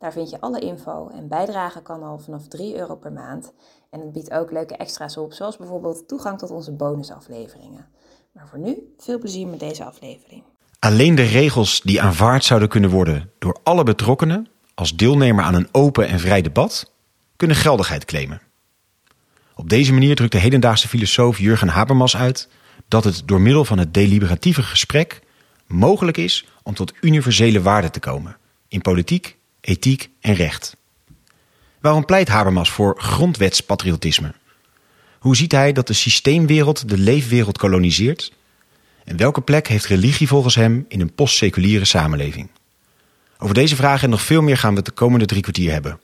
Daar vind je alle info en bijdragen kan al vanaf €3 per maand. En het biedt ook leuke extra's op, zoals bijvoorbeeld toegang tot onze bonusafleveringen. Maar voor nu, veel plezier met deze aflevering. Alleen de regels die aanvaard zouden kunnen worden door alle betrokkenen als deelnemer aan een open en vrij debat, kunnen geldigheid claimen. Op deze manier drukt de hedendaagse filosoof Jürgen Habermas uit dat het door middel van het deliberatieve gesprek mogelijk is om tot universele waarden te komen in politiek, ethiek en recht. Waarom pleit Habermas voor grondwetspatriotisme? Hoe ziet hij dat de systeemwereld de leefwereld koloniseert? En welke plek heeft religie volgens hem in een postseculiere samenleving? Over deze vragen en nog veel meer gaan we het de komende 3 kwartier hebben.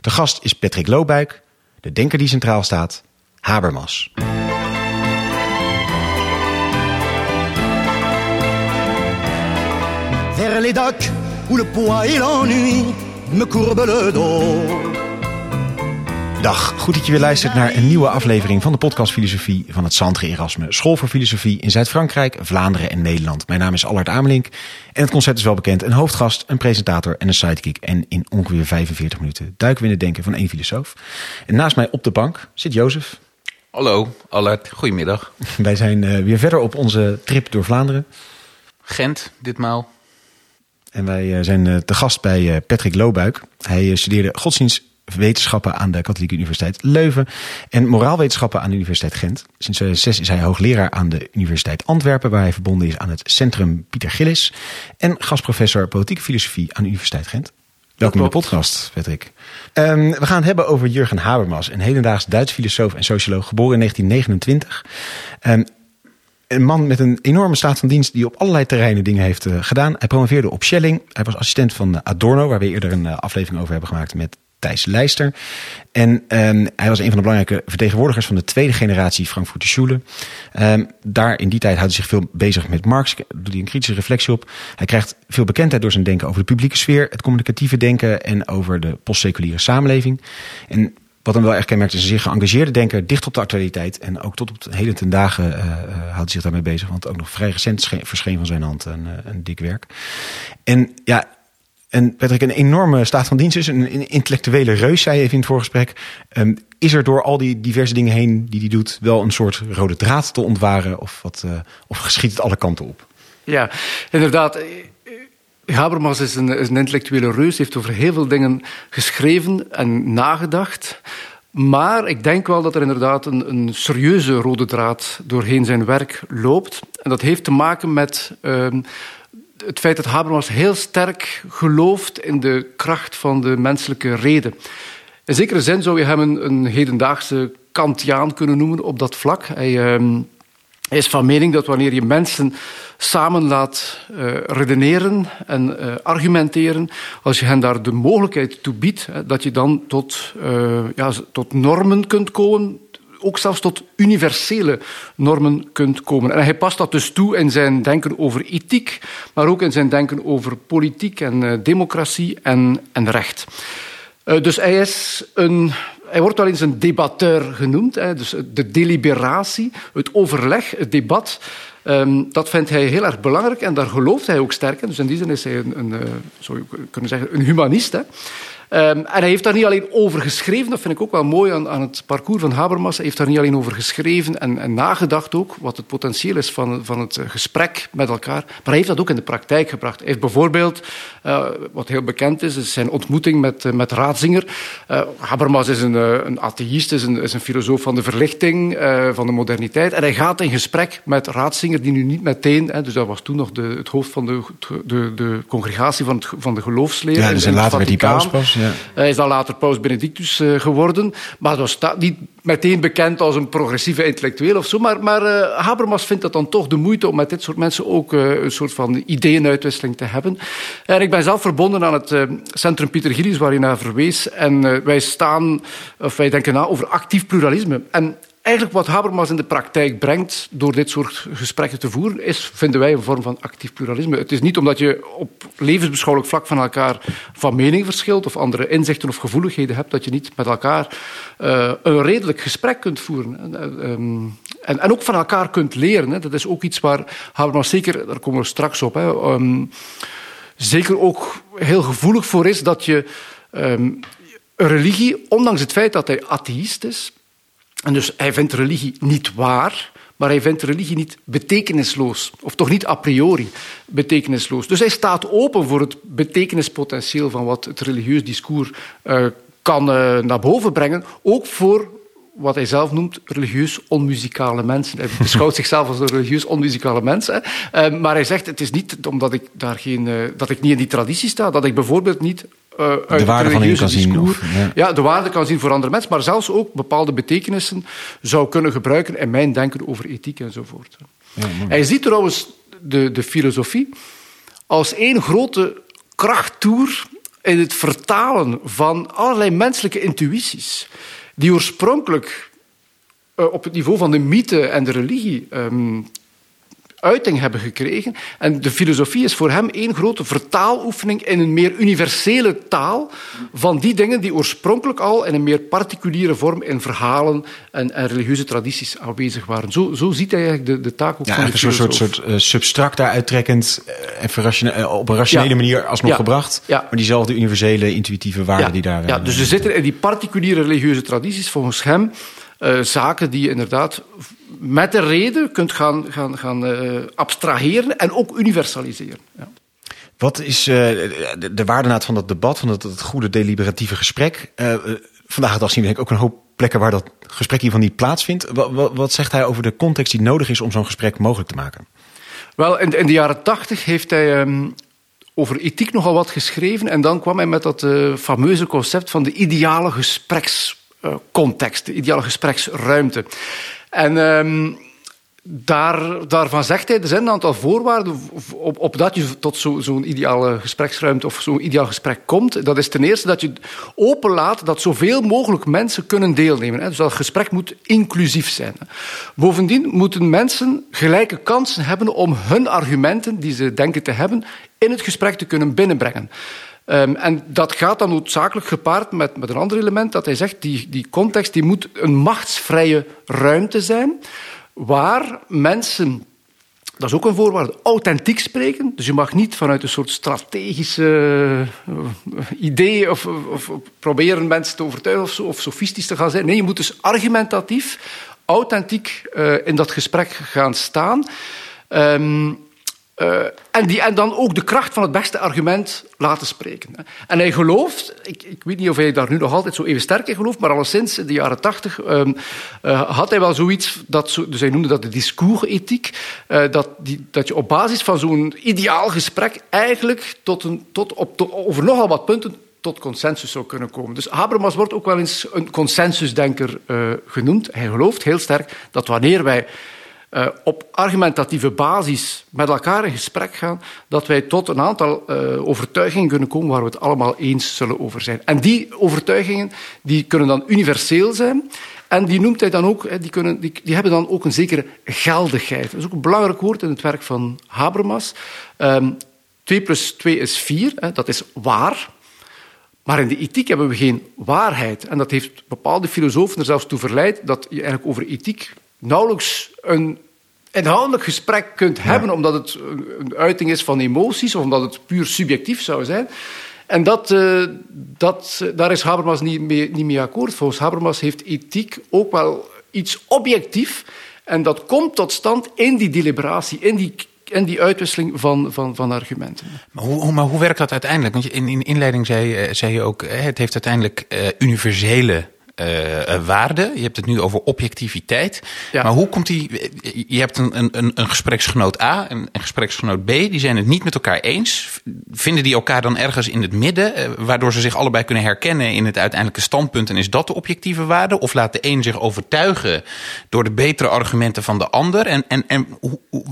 De gast is Patrick Loobuyck, de denker die centraal staat, Habermas. Vers les docks, où le poids et l'ennui me courbe le dos. Dag, goed dat je weer luistert naar een nieuwe aflevering van de podcast Filosofie van het Centre Erasme School voor Filosofie in Zuid-Frankrijk, Vlaanderen en Nederland. Mijn naam is Allard Amelink en het concept is wel bekend. Een hoofdgast, een presentator en een sidekick. En in ongeveer 45 minuten duiken we in het denken van één filosoof. En naast mij op de bank zit Jozef. Hallo Allard, goedemiddag. Wij zijn weer verder op onze trip door Vlaanderen. Gent ditmaal. En wij zijn te gast bij Patrick Loobuyck. Hij studeerde godsdienstwetenschappen aan de Katholieke Universiteit Leuven en moraalwetenschappen aan de Universiteit Gent. Sinds 2006 is hij hoogleraar aan de Universiteit Antwerpen, waar hij verbonden is aan het Centrum Pieter Gillis en gastprofessor politieke filosofie aan de Universiteit Gent. Welkom in de podcast, Patrick. We gaan het hebben over Jürgen Habermas, een hedendaags Duits filosoof en socioloog, geboren in 1929. Een man met een enorme staat van dienst die op allerlei terreinen dingen heeft gedaan. Hij promoveerde op Schelling. Hij was assistent van Adorno, waar we eerder een aflevering over hebben gemaakt met Thijs Leijster. En hij was een van de belangrijke vertegenwoordigers van de tweede generatie Frankfurter Schule. Daar in die tijd houdt hij zich veel bezig met Marx. Daar doet hij een kritische reflectie op. Hij krijgt veel bekendheid door zijn denken over de publieke sfeer, het communicatieve denken en over de postseculiere samenleving. En wat hem wel echt kenmerkt is een zeer geëngageerde denker, dicht op de actualiteit. En ook tot op de heden ten dagen houdt hij zich daarmee bezig. Want ook nog vrij recent verscheen van zijn hand een dik werk. En ja, en Patrick, een enorme staat van dienst is. Een intellectuele reus, zei je even in het voorgesprek. Is er door al die diverse dingen heen die hij doet wel een soort rode draad te ontwaren? Of geschiet het alle kanten op? Ja, inderdaad. Habermas is een intellectuele reus, heeft over heel veel dingen geschreven en nagedacht. Maar ik denk wel dat er inderdaad een serieuze rode draad doorheen zijn werk loopt. En dat heeft te maken met het feit dat Habermas heel sterk gelooft in de kracht van de menselijke rede. In zekere zin zou je hem een hedendaagse Kantiaan kunnen noemen op dat vlak. Hij is van mening dat wanneer je mensen samen laat redeneren en argumenteren, als je hen daar de mogelijkheid toe biedt, dat je dan tot normen kunt komen, ook zelfs tot universele normen kunt komen. En hij past dat dus toe in zijn denken over ethiek, maar ook in zijn denken over politiek en democratie en recht. Dus hij is hij wordt wel eens een debatteur genoemd. Dus de deliberatie, het overleg, het debat, dat vindt hij heel erg belangrijk en daar gelooft hij ook sterk in. Dus in die zin is hij een humanist. En hij heeft daar niet alleen over geschreven, dat vind ik ook wel mooi aan het parcours van Habermas. Hij heeft daar niet alleen over geschreven en nagedacht ook, wat het potentieel is van het gesprek met elkaar. Maar hij heeft dat ook in de praktijk gebracht. Hij heeft bijvoorbeeld, wat heel bekend is zijn ontmoeting met Ratzinger. Habermas is een atheïst, is een filosoof van de verlichting, van de moderniteit. En hij gaat in gesprek met Ratzinger, die nu niet meteen, dus dat was toen nog het hoofd van de congregatie van de geloofsleer. Ja, dus en later werd die paus pas. Ja. Hij is dan later Paus Benedictus geworden. Maar dat staat niet meteen bekend als een progressieve intellectueel of zo. Maar Habermas vindt dat dan toch de moeite om met dit soort mensen ook een soort van ideeënuitwisseling te hebben. En ik ben zelf verbonden aan het Centrum Pieter Gillis, waar je naar verwees. En wij denken na over actief pluralisme. En eigenlijk wat Habermas in de praktijk brengt door dit soort gesprekken te voeren, is, vinden wij, een vorm van actief pluralisme. Het is niet omdat je op levensbeschouwelijk vlak van elkaar van mening verschilt of andere inzichten of gevoeligheden hebt, dat je niet met elkaar een redelijk gesprek kunt voeren. En ook van elkaar kunt leren. Hè. Dat is ook iets waar Habermas zeker, daar komen we straks op, hè, zeker ook heel gevoelig voor is, dat je een religie, ondanks het feit dat hij atheïst is, en dus hij vindt religie niet waar, maar hij vindt religie niet betekenisloos. Of toch niet a priori betekenisloos. Dus hij staat open voor het betekenispotentieel van wat het religieus discours kan naar boven brengen. Ook voor wat hij zelf noemt religieus onmuzikale mensen. Hij beschouwt zichzelf als een religieus onmuzikale mens. Hè. Maar hij zegt, het is niet omdat ik dat ik niet in die traditie sta, dat ik bijvoorbeeld niet de waarde van kan zien. De waarde kan zien voor andere mensen, maar zelfs ook bepaalde betekenissen zou kunnen gebruiken in mijn denken over ethiek enzovoort. Ja, hij ziet trouwens de filosofie als één grote krachttoer in het vertalen van allerlei menselijke intuïties, die oorspronkelijk op het niveau van de mythe en de religie uiting hebben gekregen. En de filosofie is voor hem één grote vertaaloefening in een meer universele taal van die dingen die oorspronkelijk al in een meer particuliere vorm in verhalen en religieuze tradities aanwezig waren. Zo ziet hij eigenlijk de taak ook van de filosoof. Een soort substract daaruit trekkend, op een rationele manier alsnog gebracht, maar diezelfde universele intuïtieve waarden die daar... Dus er zitten in die particuliere religieuze tradities volgens hem zaken die je inderdaad met de reden kunt gaan abstraheren en ook universaliseren. Ja. Wat is de waardenaad van dat debat, van dat goede deliberatieve gesprek? Vandaag de dag zien we denk ik ook een hoop plekken waar dat gesprek hiervan niet plaatsvindt. Wat zegt hij over de context die nodig is om zo'n gesprek mogelijk te maken? Wel, in de jaren 80 heeft hij over ethiek nogal wat geschreven en dan kwam hij met dat fameuze concept van de ideale gesprekscontext, de ideale gespreksruimte. En daarvan zegt hij, er zijn een aantal voorwaarden opdat je tot zo'n ideale gespreksruimte of zo'n ideaal gesprek komt. Dat is ten eerste dat je openlaat dat zoveel mogelijk mensen kunnen deelnemen. Hè. Dus dat gesprek moet inclusief zijn. Hè. Bovendien moeten mensen gelijke kansen hebben om hun argumenten die ze denken te hebben in het gesprek te kunnen binnenbrengen. En dat gaat dan noodzakelijk gepaard met een ander element, dat hij zegt, die context die moet een machtsvrije ruimte zijn, waar mensen, dat is ook een voorwaarde, authentiek spreken. Dus je mag niet vanuit een soort strategische idee of proberen mensen te overtuigen of sofistisch te gaan zijn. Nee, je moet dus argumentatief, authentiek in dat gesprek gaan staan. En dan ook de kracht van het beste argument laten spreken. En hij gelooft, ik weet niet of hij daar nu nog altijd zo even sterk in gelooft, maar alleszins in de jaren 80 had hij wel zoiets, dus hij noemde dat de discoursethiek, dat je op basis van zo'n ideaal gesprek eigenlijk over nogal wat punten tot consensus zou kunnen komen. Dus Habermas wordt ook wel eens een consensusdenker genoemd. Hij gelooft heel sterk dat wanneer wij op argumentatieve basis met elkaar in gesprek gaan, dat wij tot een aantal overtuigingen kunnen komen waar we het allemaal eens zullen over zijn. En die overtuigingen die kunnen dan universeel zijn en die noemt hij dan ook, die hebben dan ook een zekere geldigheid. Dat is ook een belangrijk woord in het werk van Habermas. 2 + 2 = 4, dat is waar. Maar in de ethiek hebben we geen waarheid. En dat heeft bepaalde filosofen er zelfs toe verleid dat je eigenlijk over ethiek nauwelijks een inhoudelijk gesprek kunt hebben, omdat het een uiting is van emoties of omdat het puur subjectief zou zijn. En daar is Habermas niet mee akkoord. Volgens Habermas heeft ethiek ook wel iets objectief en dat komt tot stand in die deliberatie, in die uitwisseling van argumenten. Maar hoe werkt dat uiteindelijk? Want in inleiding zei je ook, het heeft uiteindelijk universele waarde. Je hebt het nu over objectiviteit. Ja. Maar hoe komt die... Je hebt een gespreksgenoot A en een gespreksgenoot B. Die zijn het niet met elkaar eens. Vinden die elkaar dan ergens in het midden? Waardoor ze zich allebei kunnen herkennen in het uiteindelijke standpunt. En is dat de objectieve waarde? Of laat de een zich overtuigen door de betere argumenten van de ander? En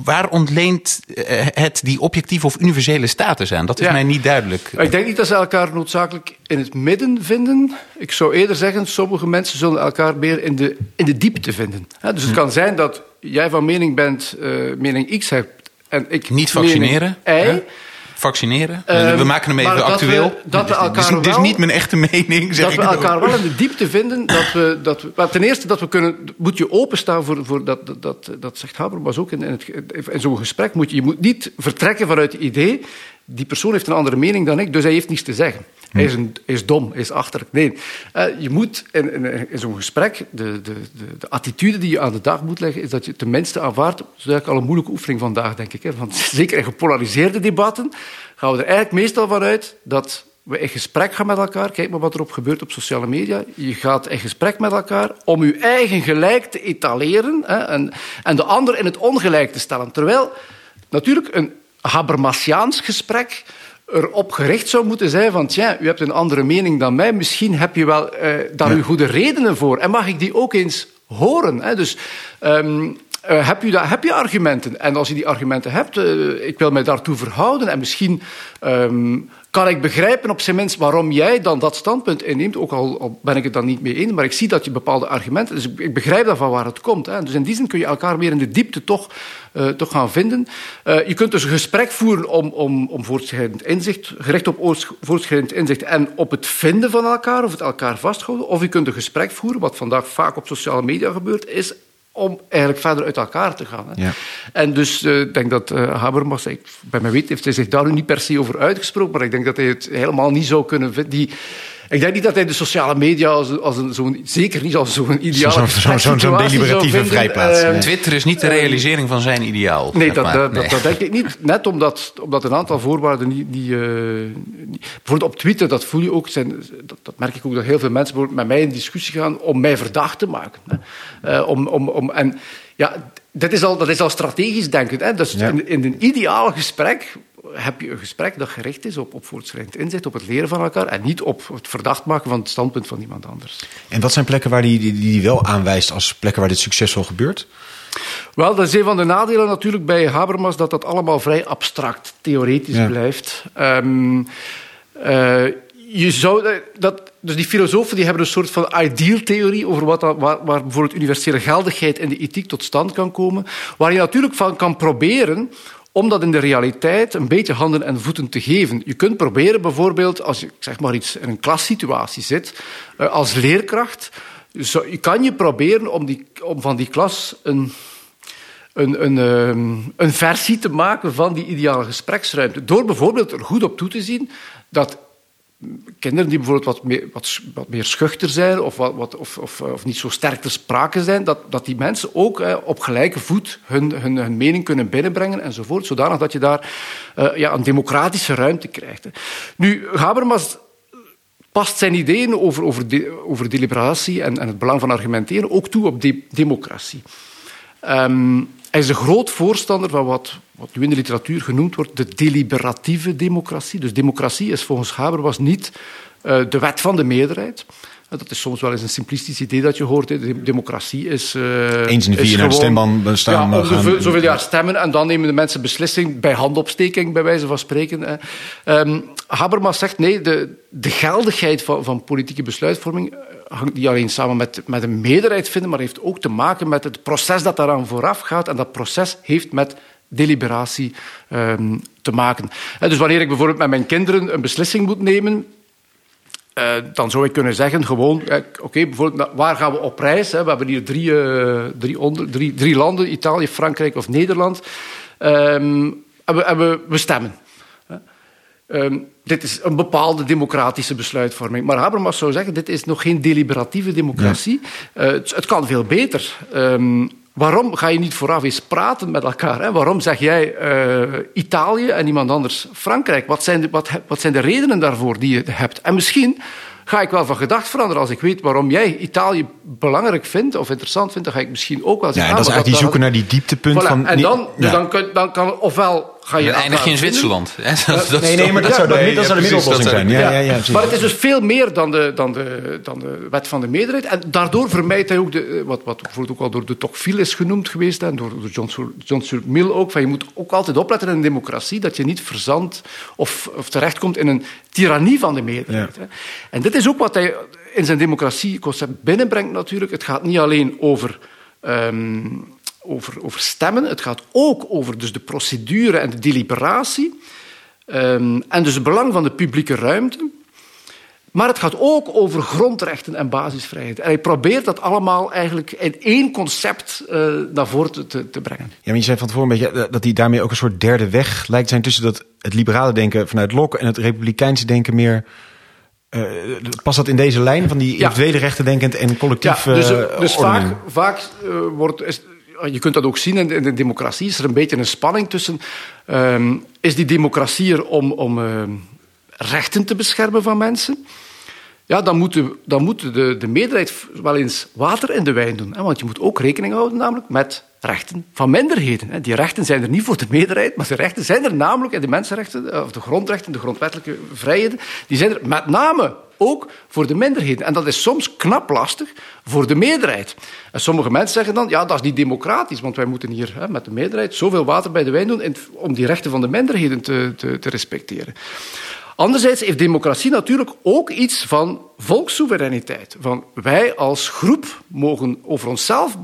waar ontleent het die objectieve of universele status aan? Dat is mij niet duidelijk. Ik denk niet dat ze elkaar noodzakelijk in het midden vinden. Ik zou eerder zeggen, sommige mensen zullen elkaar meer in de diepte vinden. Dus het kan zijn dat jij van mening bent, mening X hebt en ik niet vaccineren. Mening Y. Vaccineren. We maken hem even actueel. Dit is niet mijn echte mening. Zeg dat we elkaar wel in de diepte vinden. Maar ten eerste dat we kunnen, moet je openstaan voor dat zegt Habermas ook in zo'n gesprek. Je moet niet vertrekken vanuit het idee. Die persoon heeft een andere mening dan ik, dus hij heeft niets te zeggen. Hij is dom, hij is achterlijk. Nee, je moet in zo'n gesprek, de attitude die je aan de dag moet leggen, is dat je tenminste aanvaardt. Dat is eigenlijk al een moeilijke oefening vandaag, denk ik. Hè? Want zeker in gepolariseerde debatten gaan we er eigenlijk meestal van uit dat we in gesprek gaan met elkaar. Kijk maar wat erop gebeurt op sociale media. Je gaat in gesprek met elkaar om je eigen gelijk te etaleren, hè? En de ander in het ongelijk te stellen. Terwijl natuurlijk een Habermasiaans gesprek erop gericht zou moeten zijn van tja, u hebt een andere mening dan mij, misschien heb je wel daar uw goede redenen voor. En mag ik die ook eens horen? Hè? Dus heb je argumenten? En als je die argumenten hebt, ik wil mij daartoe verhouden en misschien... kan ik begrijpen op zijn minst waarom jij dan dat standpunt inneemt, ook al ben ik het dan niet mee eens, maar ik zie dat je bepaalde argumenten... Dus ik begrijp dan van waar het komt. Hè. Dus in die zin kun je elkaar meer in de diepte toch gaan vinden. Je kunt dus een gesprek voeren om voortschrijdend inzicht, gericht op voortschrijdend inzicht en op het vinden van elkaar, of het elkaar vasthouden. Of je kunt een gesprek voeren, wat vandaag vaak op sociale media gebeurt, is om eigenlijk verder uit elkaar te gaan. Hè. Ja. En dus ik denk dat Habermas, bij mijn weten heeft hij zich daar nu niet per se over uitgesproken, maar ik denk dat hij het helemaal niet zou kunnen vinden. Ik denk niet dat hij de sociale media zeker niet als zo'n ideaal... Zo'n deliberatieve vrijplaats. Twitter is niet de realisering van zijn ideaal. Nee, dat denk ik niet. Net omdat een aantal voorwaarden niet... Bijvoorbeeld op Twitter, dat voel je ook... Dat merk ik ook, dat heel veel mensen met mij in discussie gaan om mij verdacht te maken. Hè. Dat is al strategisch denken. Hè. Dus in een ideaal gesprek... heb je een gesprek dat gericht is op voortschrijdend inzicht, op het leren van elkaar en niet op het verdacht maken van het standpunt van iemand anders. En wat zijn plekken waar die wel aanwijst als plekken waar dit succesvol gebeurt? Wel, dat is een van de nadelen natuurlijk bij Habermas, dat allemaal vrij abstract, theoretisch blijft. Dus die filosofen die hebben een soort van idealtheorie over waar bijvoorbeeld universele geldigheid en de ethiek tot stand kan komen, waar je natuurlijk van kan proberen om dat in de realiteit een beetje handen en voeten te geven. Je kunt proberen bijvoorbeeld, als je zeg maar iets in een klassituatie zit, als leerkracht, je kan proberen om van die klas een versie te maken van die ideale gespreksruimte. Door bijvoorbeeld er goed op toe te zien dat kinderen die bijvoorbeeld wat meer schuchter zijn of niet zo sterk ter sprake zijn, dat die mensen ook op gelijke voet hun mening kunnen binnenbrengen enzovoort, zodanig dat je daar een democratische ruimte krijgt. Nu, Habermas past zijn ideeën over deliberatie en het belang van argumenteren ook toe op democratie. Hij is een groot voorstander van wat nu in de literatuur genoemd wordt de deliberatieve democratie. Dus democratie is volgens Habermas niet de wet van de meerderheid. Dat is soms wel eens een simplistisch idee dat je hoort. De democratie is... eens in de 4 naar de stemman staan. Ja, zoveel jaar stemmen en dan nemen de mensen beslissing bij handopsteking, bij wijze van spreken. Habermas zegt nee, de geldigheid van politieke besluitvorming hangt niet alleen samen met een meerderheid vinden, maar heeft ook te maken met het proces dat daaraan vooraf gaat. En dat proces heeft met deliberatie te maken. Dus wanneer ik bijvoorbeeld met mijn kinderen een beslissing moet nemen, dan zou ik kunnen zeggen, gewoon, oké, bijvoorbeeld, waar gaan we op reis? Hè? We hebben hier drie landen, Italië, Frankrijk of Nederland. En we stemmen. Dit is een bepaalde democratische besluitvorming. Maar Habermas zou zeggen, dit is nog geen deliberatieve democratie. Ja. Het kan veel beter. Waarom ga je niet vooraf eens praten met elkaar? Hè? Waarom zeg jij Italië en iemand anders Frankrijk? Wat zijn de redenen daarvoor die je hebt? En misschien ga ik wel van gedacht veranderen. Als ik weet waarom jij Italië belangrijk vindt of interessant vindt, dan ga ik misschien ook wel zeggen... Ja, dat is eigenlijk die zoeken naar die dieptepunt. Voilà. Van... En dan, ja. Dan kan ofwel... Ga je eindig in Zwitserland. Nee, maar dat zou de middeloplossing zijn. Maar het is dus veel meer dan de wet van de meerderheid. En daardoor vermijdt hij ook, wat bijvoorbeeld ook al door de Tocqueville is genoemd geweest, en door John Stuart Mill ook, van je moet ook altijd opletten in een democratie dat je niet verzandt of terechtkomt in een tirannie van de meerderheid. Ja. En dit is ook wat hij in zijn democratieconcept binnenbrengt natuurlijk. Het gaat niet alleen over stemmen. Het gaat ook over dus de procedure en de deliberatie. En dus het belang van de publieke ruimte. Maar het gaat ook over grondrechten en basisvrijheid. En hij probeert dat allemaal eigenlijk in één concept naar voren te brengen. Ja, maar je zei van tevoren een beetje dat hij daarmee ook een soort derde weg lijkt zijn tussen dat het liberale denken vanuit Locke en het republikeinse denken meer... past dat in deze lijn van die individuele rechten denkend en collectieve dus ordening? Je kunt dat ook zien in de democratie. Is er een beetje een spanning tussen... is die democratie er om rechten te beschermen van mensen? Ja, dan moet de meerderheid wel eens water in de wijn doen. Hè? Want je moet ook rekening houden namelijk met rechten van minderheden. Hè? Die rechten zijn er niet voor de meerderheid, maar de rechten zijn er namelijk... en de mensenrechten, of de grondrechten, de grondwettelijke vrijheden... die zijn er met name... ook voor de minderheden. En dat is soms knap lastig voor de meerderheid. En sommige mensen zeggen dan, ja, dat is niet democratisch, want wij moeten hier met de meerderheid zoveel water bij de wijn doen om die rechten van de minderheden te respecteren. Anderzijds heeft democratie natuurlijk ook iets van volkssoevereiniteit. Van wij als groep mogen over onszelf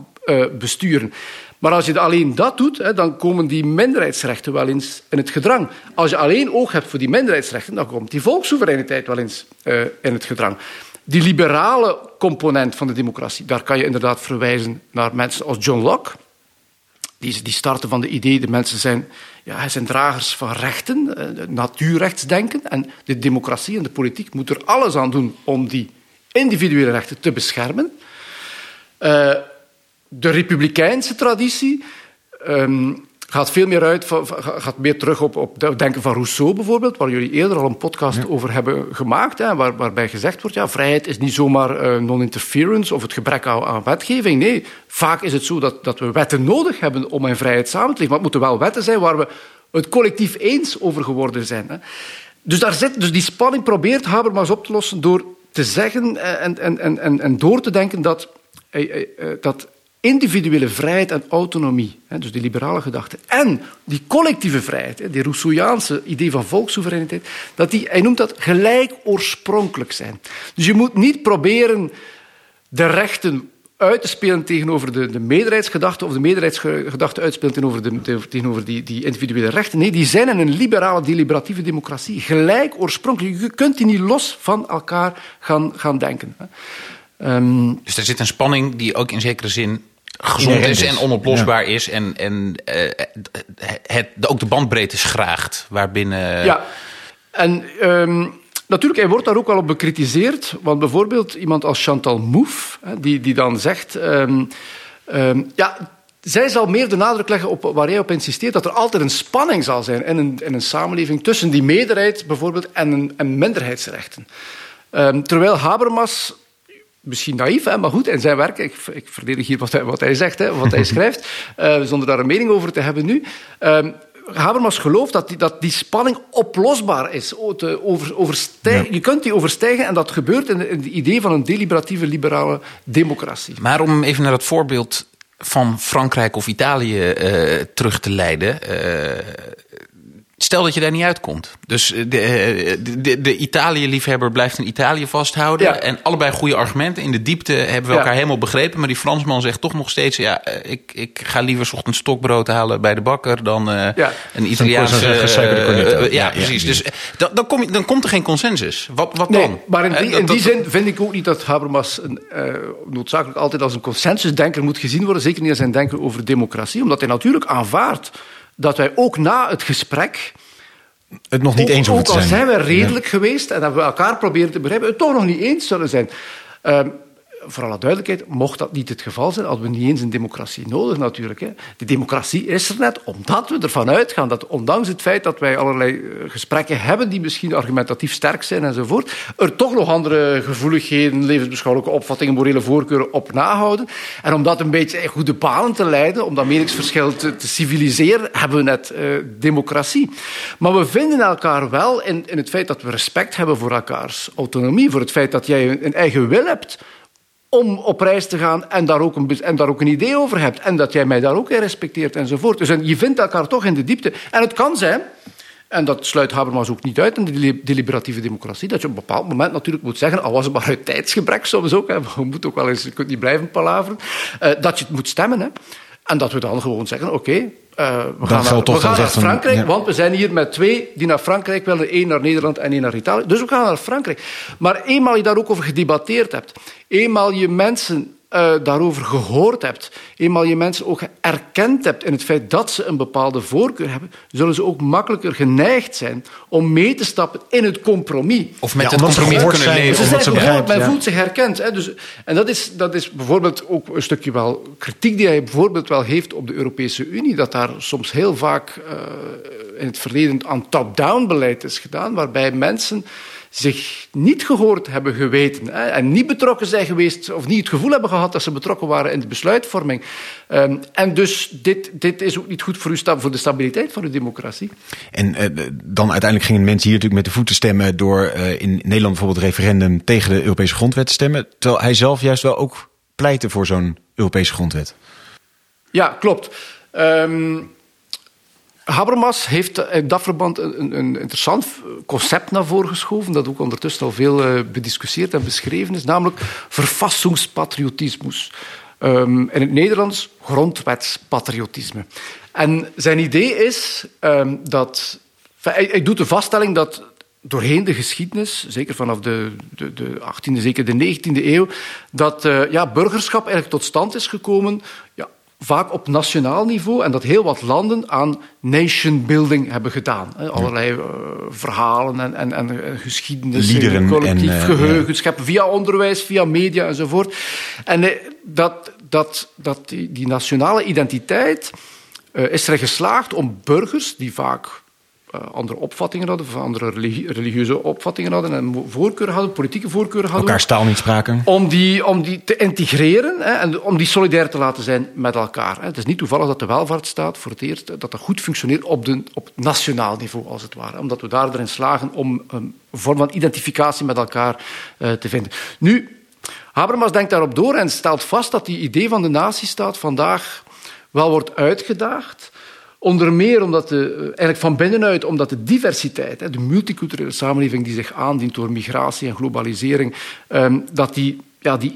besturen. Maar als je alleen dat doet, dan komen die minderheidsrechten wel eens in het gedrang. Als je alleen oog hebt voor die minderheidsrechten, dan komt die volkssoevereiniteit wel eens in het gedrang. Die liberale component van de democratie, daar kan je inderdaad verwijzen naar mensen als John Locke. Die starten van de idee, de mensen zijn dragers van rechten, natuurrechtsdenken. En de democratie en de politiek moeten er alles aan doen om die individuele rechten te beschermen. De republikeinse traditie gaat veel meer terug op het denken van Rousseau bijvoorbeeld, waar jullie eerder al een podcast over hebben gemaakt, hè, waarbij gezegd wordt, ja, vrijheid is niet zomaar non-interference of het gebrek aan wetgeving. Nee, vaak is het zo dat we wetten nodig hebben om in vrijheid samen te leven. Maar het moeten wel wetten zijn waar we het collectief eens over geworden zijn. Hè. Dus, dus die spanning probeert Habermas op te lossen door te zeggen en door te denken dat individuele vrijheid en autonomie, dus die liberale gedachte, en die collectieve vrijheid, die Rousseauiaanse idee van volkssoevereiniteit, hij noemt dat gelijk oorspronkelijk zijn. Dus je moet niet proberen de rechten uit te spelen tegenover de meerderheidsgedachte of de meerderheidsgedachte uit te spelen tegenover die individuele rechten. Nee, die zijn in een liberale, deliberatieve democratie gelijk oorspronkelijk. Je kunt die niet los van elkaar gaan denken. Dus er zit een spanning die ook in zekere zin gezond is en onoplosbaar is. En ook de bandbreedte schraagt waarbinnen... Ja, en natuurlijk, hij wordt daar ook wel op bekritiseerd. Want bijvoorbeeld iemand als Chantal Mouffe, die dan zegt... zij zal meer de nadruk leggen op waar jij op insisteert, dat er altijd een spanning zal zijn in een samenleving tussen die meerderheid bijvoorbeeld en minderheidsrechten. Terwijl Habermas... Misschien naïef, maar goed, in zijn werk... Ik verdedig hier wat hij zegt, wat hij schrijft... zonder daar een mening over te hebben nu. Habermas gelooft dat die spanning oplosbaar is. Je kunt die overstijgen en dat gebeurt in het idee van een deliberatieve liberale democratie. Maar om even naar dat voorbeeld van Frankrijk of Italië terug te leiden... Stel dat je daar niet uitkomt. Dus de Italië-liefhebber blijft in Italië vasthouden. Ja. En allebei goede argumenten. In de diepte hebben we elkaar helemaal begrepen. Maar die Fransman zegt toch nog steeds... ik ga liever 's ochtends stokbrood halen bij de bakker... dan een Italiaanse... precies. Dus dan komt er geen consensus. Wat dan? Nee, maar in die zin vind ik ook niet dat Habermas... noodzakelijk altijd als een consensusdenker moet gezien worden. Zeker niet als zijn denken over democratie. Omdat hij natuurlijk aanvaardt... dat wij ook na het gesprek... het nog niet eens hoeven te zijn. Ook al zijn we redelijk geweest... en dat we elkaar proberen te begrijpen... het toch nog niet eens zullen zijn. voor alle duidelijkheid, mocht dat niet het geval zijn, hadden we niet eens een democratie nodig natuurlijk. Hè. De democratie is er net omdat we ervan uitgaan dat ondanks het feit dat wij allerlei gesprekken hebben die misschien argumentatief sterk zijn enzovoort, er toch nog andere gevoeligheden, levensbeschouwelijke opvattingen, morele voorkeuren op nahouden. En om dat een beetje in goede banen te leiden, om dat meningsverschil te civiliseren, hebben we net democratie. Maar we vinden elkaar wel in het feit dat we respect hebben voor elkaars autonomie, voor het feit dat jij een eigen wil hebt om op reis te gaan en daar ook een idee over hebt en dat jij mij daar ook in respecteert enzovoort. Dus en je vindt elkaar toch in de diepte. En het kan zijn, en dat sluit Habermas ook niet uit in de deliberatieve democratie, dat je op een bepaald moment natuurlijk moet zeggen, al was het maar uit tijdsgebrek soms ook, hè, we moeten ook wel eens, je kunt niet blijven palaveren, dat je het moet stemmen. Hè. En dat we dan gewoon zeggen, oké, we gaan naar Frankrijk, ja. Want we zijn hier met twee die naar Frankrijk willen, één naar Nederland en één naar Italië. Dus we gaan naar Frankrijk. Maar eenmaal je daar ook over gedebatteerd hebt, eenmaal je mensen daarover gehoord hebt, eenmaal je mensen ook erkend hebt in het feit dat ze een bepaalde voorkeur hebben, zullen ze ook makkelijker geneigd zijn om mee te stappen in het compromis. Of met het compromis te kunnen leven. Dus men voelt zich herkend. Hè. Dus, en dat is bijvoorbeeld ook een stukje wel kritiek die hij bijvoorbeeld wel heeft op de Europese Unie, dat daar soms heel vaak in het verleden aan top-down beleid is gedaan, waarbij mensen zich niet gehoord hebben geweten hè, en niet betrokken zijn geweest of niet het gevoel hebben gehad dat ze betrokken waren in de besluitvorming. En dus dit is ook niet goed voor de stabiliteit van de democratie. En dan uiteindelijk gingen mensen hier natuurlijk met de voeten stemmen door in Nederland bijvoorbeeld referendum tegen de Europese grondwet te stemmen, terwijl hij zelf juist wel ook pleitte voor zo'n Europese grondwet. Ja, klopt. Habermas heeft in dat verband een interessant concept naar voren geschoven, dat ook ondertussen al veel bediscussieerd en beschreven is, namelijk verfassingspatriotismus. In het Nederlands grondwetspatriotisme. En zijn idee is dat... Hij doet de vaststelling dat doorheen de geschiedenis, zeker vanaf de 18e, zeker de 19e eeuw, dat burgerschap eigenlijk tot stand is gekomen... Ja, vaak op nationaal niveau en dat heel wat landen aan nation-building hebben gedaan. Allerlei verhalen en geschiedenis, liederen, collectief geheugen scheppen via onderwijs, via media enzovoort. En die nationale identiteit is er geslaagd om burgers die vaak andere opvattingen hadden, of andere religieuze opvattingen hadden en voorkeuren hadden, politieke voorkeuren hadden. Elkaars taal niet spraken. Om die te integreren hè, en om die solidair te laten zijn met elkaar. Hè. Het is niet toevallig dat de welvaartsstaat voor het eerst dat goed functioneert op nationaal niveau, als het ware. Omdat we daarin slagen om een vorm van identificatie met elkaar te vinden. Nu, Habermas denkt daarop door en stelt vast dat die idee van de nazistaat vandaag wel wordt uitgedaagd. Onder meer omdat de diversiteit, de multiculturele samenleving die zich aandient door migratie en globalisering, dat die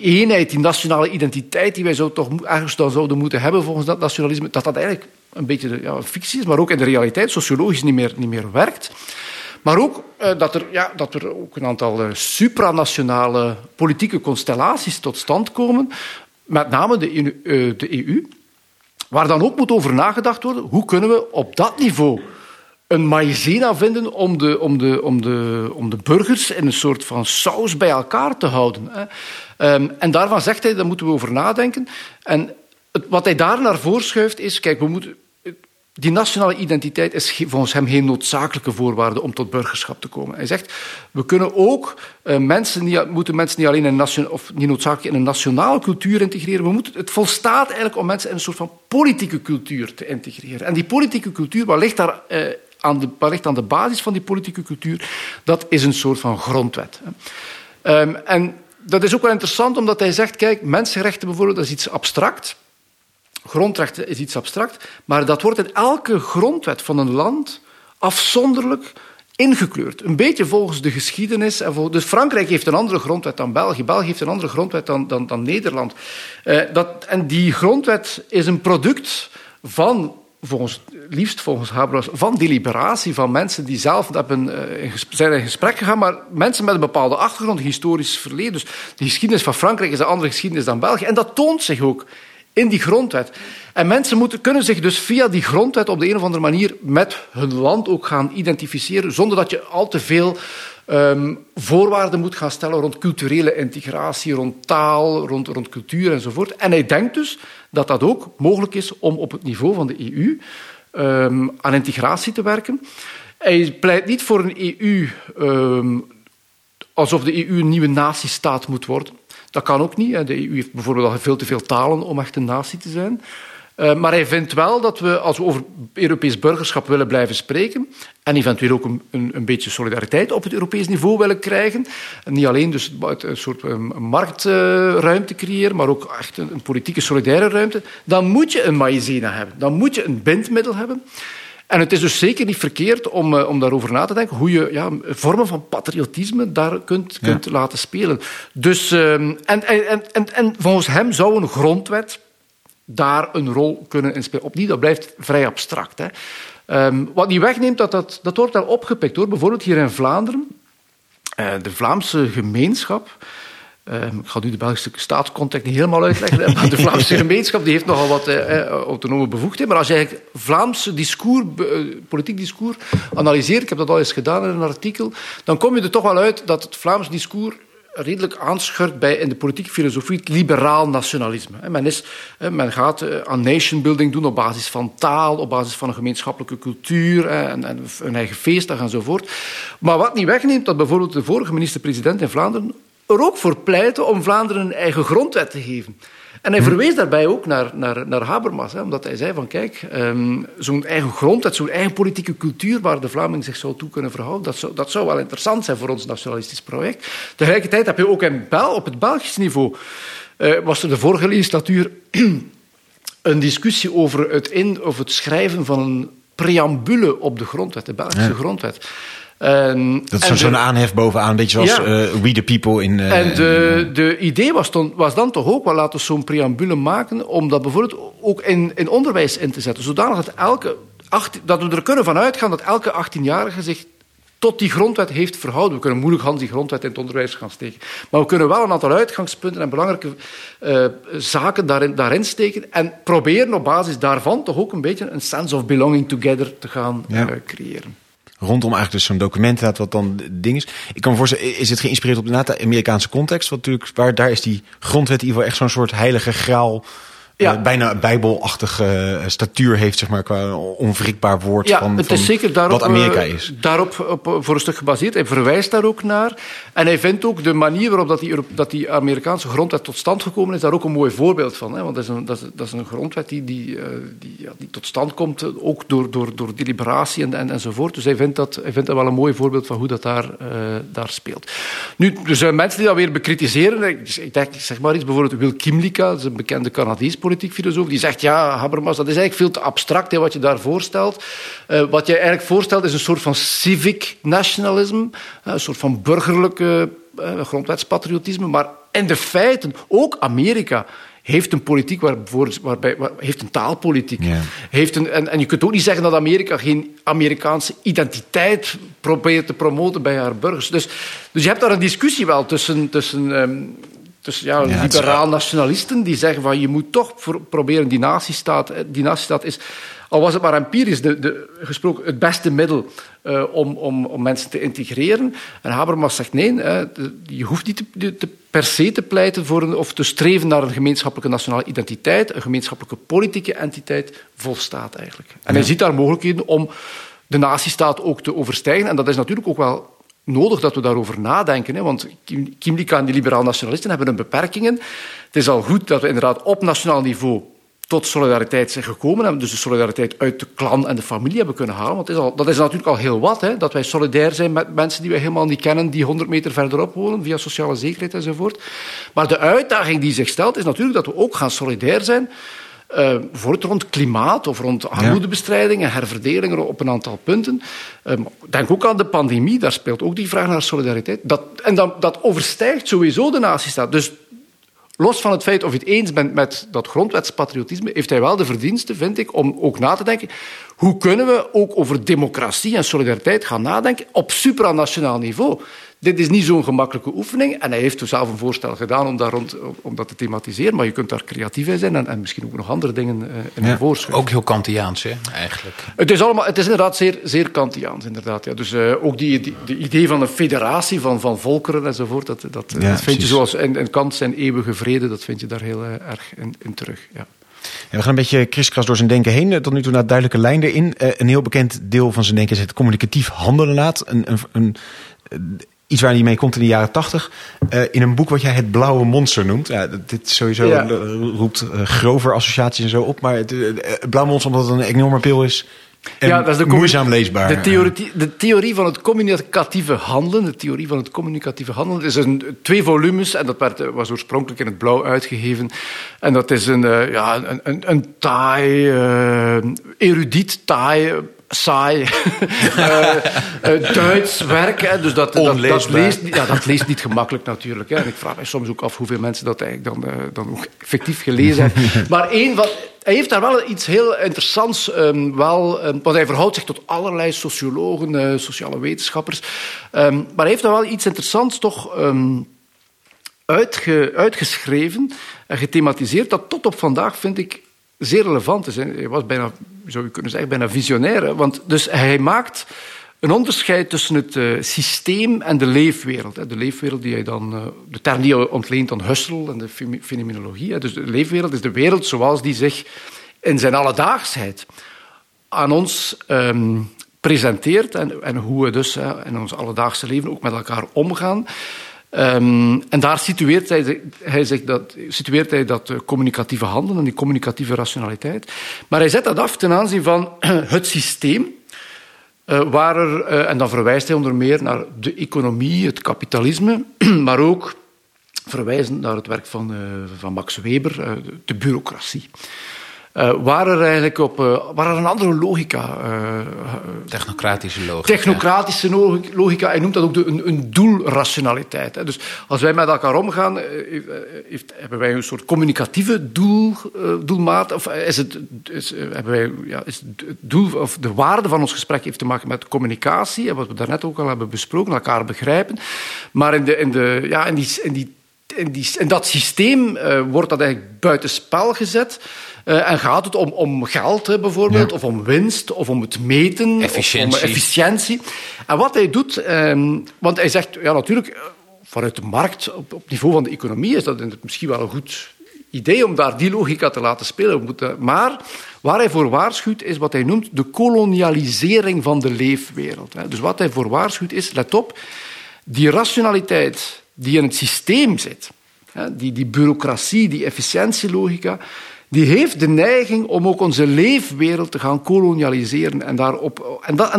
eenheid, die nationale identiteit die wij zo toch ergens dan zouden moeten hebben volgens dat nationalisme, dat eigenlijk een beetje een fictie is, maar ook in de realiteit sociologisch niet meer werkt. Maar ook dat er ook een aantal supranationale politieke constellaties tot stand komen, met name de EU... Waar dan ook moet over nagedacht worden, hoe kunnen we op dat niveau een maïzena vinden om de burgers in een soort van saus bij elkaar te houden. En daarvan zegt hij, daar moeten we over nadenken. En wat hij daar naar voren schuift is, kijk, die nationale identiteit is volgens hem geen noodzakelijke voorwaarde om tot burgerschap te komen. Hij zegt, we kunnen ook mensen niet alleen niet noodzakelijk in een nationale cultuur integreren. Het volstaat eigenlijk om mensen in een soort van politieke cultuur te integreren. En die politieke cultuur, wat ligt aan de basis van die politieke cultuur, dat is een soort van grondwet. En dat is ook wel interessant, omdat hij zegt, kijk, mensenrechten bijvoorbeeld, dat is iets abstract. Grondrechten is iets abstract, maar dat wordt in elke grondwet van een land afzonderlijk ingekleurd. Een beetje volgens de geschiedenis. Dus Frankrijk heeft een andere grondwet dan België. België heeft een andere grondwet dan Nederland. En die grondwet is een product van... Liefst volgens Habermas, van deliberatie van mensen die zelf zijn in gesprek gegaan, maar mensen met een bepaalde achtergrond, historisch verleden. Dus de geschiedenis van Frankrijk is een andere geschiedenis dan België. En dat toont zich ook in die grondwet. En mensen kunnen zich dus via die grondwet op de een of andere manier met hun land ook gaan identificeren, zonder dat je al te veel voorwaarden moet gaan stellen rond culturele integratie, rond taal, rond cultuur enzovoort. En hij denkt dus dat dat ook mogelijk is om op het niveau van de EU aan integratie te werken. Hij pleit niet voor een EU alsof de EU een nieuwe natiestaat moet worden. Dat kan ook niet. De EU heeft bijvoorbeeld al veel te veel talen om echt een natie te zijn. Maar hij vindt wel dat we, als we over Europees burgerschap willen blijven spreken en eventueel ook een beetje solidariteit op het Europees niveau willen krijgen, en niet alleen dus een soort marktruimte creëren, maar ook echt een politieke solidaire ruimte, dan moet je een maïzena hebben. Dan moet je een bindmiddel hebben. En het is dus zeker niet verkeerd om daarover na te denken hoe je vormen van patriotisme daar kunt laten spelen. Dus, en volgens hem zou een grondwet daar een rol kunnen inspelen. Opnieuw, dat blijft vrij abstract. Hè. Wat niet wegneemt, dat wordt wel opgepikt, hoor. Bijvoorbeeld hier in Vlaanderen, de Vlaamse gemeenschap. Ik ga nu de Belgische staatscontext niet helemaal uitleggen. Maar de Vlaamse gemeenschap die heeft nogal wat autonome bevoegdheden. Maar als je Vlaamse politiek discours analyseert, ik heb dat al eens gedaan in een artikel, dan kom je er toch wel uit dat het Vlaams discours redelijk aanschurkt bij in de politieke filosofie het liberaal nationalisme. Men gaat aan nationbuilding doen op basis van taal, op basis van een gemeenschappelijke cultuur en een eigen feestdag enzovoort. Maar wat niet wegneemt, dat bijvoorbeeld de vorige minister-president in Vlaanderen er ook voor pleiten om Vlaanderen een eigen grondwet te geven. En hij verwees daarbij ook naar Habermas, omdat hij zei van kijk, zo'n eigen grondwet, zo'n eigen politieke cultuur waar de Vlaming zich zou toe kunnen verhouden, dat zou wel interessant zijn voor ons nationalistisch project. Tegelijkertijd heb je ook op het Belgisch niveau, was er de vorige legislatuur een discussie over het schrijven van een preambule op de grondwet, de Belgische grondwet. Dat is zo'n aanhef bovenaan, een beetje zoals We the People in... en de idee was dan toch ook, laten we zo'n preambule maken, om dat bijvoorbeeld ook in onderwijs in te zetten. Zodanig dat we er kunnen van uitgaan dat elke 18-jarige zich tot die grondwet heeft verhouden. We kunnen moeilijk die grondwet in het onderwijs gaan steken. Maar we kunnen wel een aantal uitgangspunten en belangrijke zaken daarin steken en proberen op basis daarvan toch ook een beetje een sense of belonging together te gaan creëren. Rondom eigenlijk dus zo'n document wat dan ding is. Ik kan me voorstellen, is het geïnspireerd op de Amerikaanse context? Want natuurlijk, daar is die grondwet in ieder geval echt zo'n soort heilige graal, bijna bijbelachtige statuur heeft, zeg maar, qua onwrikbaar woord van daarop, wat Amerika is. Daarop voor een stuk gebaseerd. Hij verwijst daar ook naar. En hij vindt ook de manier waarop die Amerikaanse grondwet tot stand gekomen is, daar ook een mooi voorbeeld van. Hè? Want dat is een grondwet die tot stand komt, ook door deliberatie enzovoort. Dus hij vindt dat wel een mooi voorbeeld van hoe dat daar speelt. Nu, er zijn mensen die dat weer bekritiseren. Ik denk, zeg maar iets, bijvoorbeeld Will Kimlicka, dat is een bekende Canadees politiek filosoof, die zegt, Habermas, dat is eigenlijk veel te abstract, wat je daar voorstelt. Wat je eigenlijk voorstelt is een soort van civic nationalism, een soort van burgerlijke grondwetspatriotisme, maar in de feiten, ook Amerika heeft een politiek heeft een taalpolitiek. Yeah. En je kunt ook niet zeggen dat Amerika geen Amerikaanse identiteit probeert te promoten bij haar burgers. Dus je hebt daar een discussie wel tussen liberaal-nationalisten die zeggen van je moet toch proberen die natiestaat. Die natiestaat is, al was het maar empirisch gesproken, het beste middel om mensen te integreren. En Habermas zegt nee, je hoeft niet per se te pleiten voor of te streven naar een gemeenschappelijke nationale identiteit, een gemeenschappelijke politieke entiteit, volstaat eigenlijk. En hij ziet daar mogelijkheden om de natiestaat ook te overstijgen. En dat is natuurlijk ook wel nodig dat we daarover nadenken. Hè? Want Kimlicka en die liberaal-nationalisten hebben hun beperkingen. Het is al goed dat we inderdaad op nationaal niveau tot solidariteit zijn gekomen en dus de solidariteit uit de klan en de familie hebben kunnen halen. Want dat is natuurlijk al heel wat, hè? Dat wij solidair zijn met mensen die we helemaal niet kennen, die 100 meter verderop wonen, via sociale zekerheid enzovoort. Maar de uitdaging die zich stelt is natuurlijk dat we ook gaan solidair zijn bijvoorbeeld rond klimaat of rond armoedebestrijding en herverdelingen op een aantal punten. Denk ook aan de pandemie, daar speelt ook die vraag naar solidariteit. Dat overstijgt sowieso de natiestaat. Dus los van het feit of je het eens bent met dat grondwetspatriotisme, heeft hij wel de verdienste, vind ik, om ook na te denken hoe kunnen we ook over democratie en solidariteit gaan nadenken op supranationaal niveau. Dit is niet zo'n gemakkelijke oefening. En hij heeft dus zelf een voorstel gedaan om dat te thematiseren. Maar je kunt daar creatief in zijn en misschien ook nog andere dingen in voorschrijven. Ook heel Kantiaans, hè, eigenlijk. Het is inderdaad zeer, zeer Kantiaans, inderdaad. Ja. Dus ook die idee van een federatie van volkeren enzovoort, dat vind je zoals in Kant zijn eeuwige vrede, dat vind je daar heel erg in terug, ja. Ja, we gaan een beetje kriskras door zijn denken heen. Tot nu toe naar duidelijke lijnen in. Een heel bekend deel van zijn denken is het communicatief handelen laat. Iets waar hij mee komt in de jaren 80. In een boek wat jij het blauwe monster noemt. Ja, dit sowieso roept grover associaties en zo op. Maar het blauwe monster, omdat het een enorme pil is. En ja, dat is moeizaam leesbaar. De theorie van het communicatieve handelen. De theorie van het communicatieve handelen is twee volumes. En dat was oorspronkelijk in het blauw uitgegeven. En dat is een taai, erudiet taai, saai, Duits werk. Hè. Dus dat leest niet gemakkelijk natuurlijk. Hè. En ik vraag me soms ook af hoeveel mensen dat eigenlijk dan ook effectief gelezen hebben. Maar hij heeft daar wel iets heel interessants, want hij verhoudt zich tot allerlei sociologen, sociale wetenschappers. Maar hij heeft daar wel iets interessants toch uitgeschreven en gethematiseerd, dat tot op vandaag, vind ik, zeer relevant is. Hij was bijna, zou je kunnen zeggen, bijna visionair. Hè? Want dus hij maakt een onderscheid tussen het systeem en de leefwereld. Hè? De leefwereld die hij dan... de term die hij ontleent aan Husserl en de fenomenologie. Hè? Dus de leefwereld is de wereld zoals die zich in zijn alledaagsheid aan ons presenteert. En hoe we dus in ons alledaagse leven ook met elkaar omgaan. En daar situeert hij dat communicatieve handelen en die communicatieve rationaliteit. Maar hij zet dat af ten aanzien van het systeem. En dan verwijst hij onder meer naar de economie, het kapitalisme, maar ook verwijzend naar het werk van Max Weber, de bureaucratie. Waar er een andere logica... technocratische logica. Technocratische logica. Hij noemt dat ook een doelrationaliteit. Hè. Dus als wij met elkaar omgaan, hebben wij een soort communicatieve doelmaat. Of de waarde van ons gesprek heeft te maken met communicatie. Wat we daarnet ook al hebben besproken, elkaar begrijpen. Maar in dat systeem wordt dat eigenlijk buitenspel gezet. En gaat het om geld, hè, bijvoorbeeld, of om winst, of om het meten, efficiëntie. Of om efficiëntie. En wat hij doet, want hij zegt, ja, natuurlijk, vanuit de markt, op niveau van de economie, is dat misschien wel een goed idee om daar die logica te laten spelen. Maar waar hij voor waarschuwt, is wat hij noemt de kolonialisering van de leefwereld. Hè. Dus wat hij voor waarschuwt is, let op, die rationaliteit die in het systeem zit, hè, die bureaucratie, die efficiëntielogica, die heeft de neiging om ook onze leefwereld te gaan kolonialiseren. En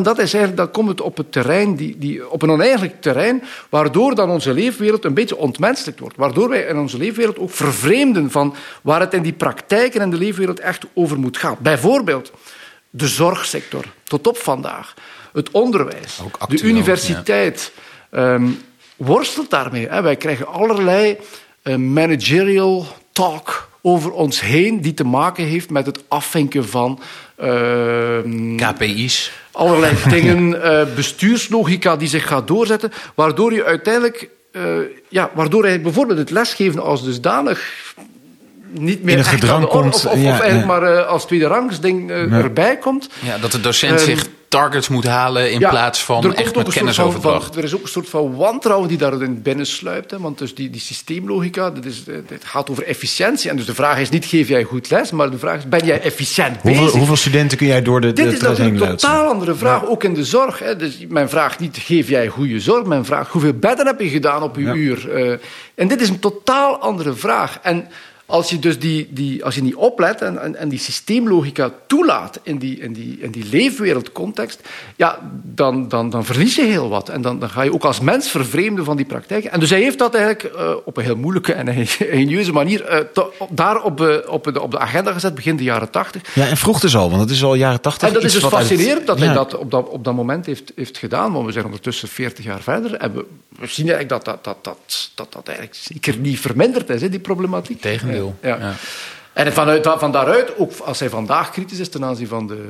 dat is eigenlijk, dan komt het op het terrein, op een oneigenlijk terrein, waardoor dan onze leefwereld een beetje ontmenselijk wordt. Waardoor wij in onze leefwereld ook vervreemden van waar het in die praktijken in de leefwereld echt over moet gaan. Bijvoorbeeld de zorgsector, tot op vandaag. Het onderwijs, de universiteit, worstelt daarmee. Hè. Wij krijgen allerlei managerial talk over ons heen, die te maken heeft met het afvinken van... KPI's. Allerlei dingen, bestuurslogica die zich gaat doorzetten, waardoor je uiteindelijk... waardoor hij bijvoorbeeld het lesgeven als dusdanig niet meer echt aan de orde... maar als tweederangsding erbij komt. Ja, dat de docent zich targets moet halen in plaats van echt met kennisoverdracht. Er is ook een soort van wantrouwen die daarin binnensluipt. Hè, want dus die systeemlogica, dit gaat over efficiëntie. En dus de vraag is niet, geef jij goed les? Maar de vraag is, ben jij efficiënt bezig? Hoeveel studenten kun jij door de training leiden? Dit is natuurlijk een totaal andere vraag, ook in de zorg. Hè. Dus mijn vraag niet, geef jij goede zorg? Mijn vraag, hoeveel bedden heb je gedaan op je uur? En dit is een totaal andere vraag. En als je dus als je niet oplet en die systeemlogica toelaat in die leefwereldcontext, dan verlies je heel wat. En dan ga je ook als mens vervreemden van die praktijk. En dus hij heeft dat eigenlijk op een heel moeilijke en ingenieuze manier op de agenda gezet, begin de jaren 80. Ja, en vroeg dus al, want het is al jaren 80. En dat is dus fascinerend dat hij dat op dat moment heeft gedaan. Want we zijn ondertussen 40 jaar verder en we zien eigenlijk dat eigenlijk zeker niet verminderd is, die problematiek. Tegendeel. Ja. En van daaruit, ook als hij vandaag kritisch is ten aanzien van de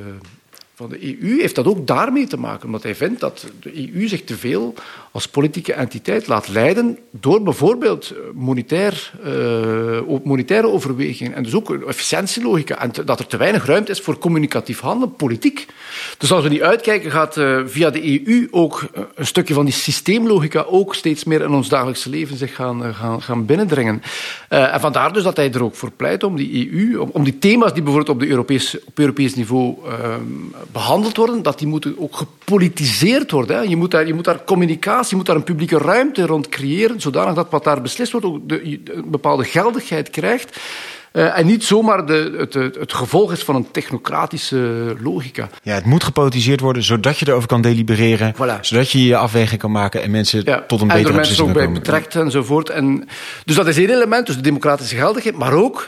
van de EU heeft dat ook daarmee te maken, omdat hij vindt dat de EU zich te veel als politieke entiteit laat leiden door bijvoorbeeld monetaire overwegingen en dus ook een efficiëntielogica en dat er te weinig ruimte is voor communicatief handelen, politiek. Dus als we niet uitkijken, gaat via de EU ook een stukje van die systeemlogica ook steeds meer in ons dagelijkse leven zich gaan binnendringen. En vandaar dus dat hij er ook voor pleit om die EU, om die thema's die bijvoorbeeld op Europees niveau behandeld worden, dat die moeten ook gepolitiseerd worden. Hè. Je moet daar communicatie, je moet daar een publieke ruimte rond creëren, zodanig dat wat daar beslist wordt ook een bepaalde geldigheid krijgt. En niet zomaar het gevolg is van een technocratische logica. Ja, het moet gepolitiseerd worden, zodat je erover kan delibereren. Voilà. Zodat je afweging kan maken en mensen tot een betere beslissing komen. En er mensen ook bij betrekt enzovoort. En, dus dat is één element, dus de democratische geldigheid. Maar ook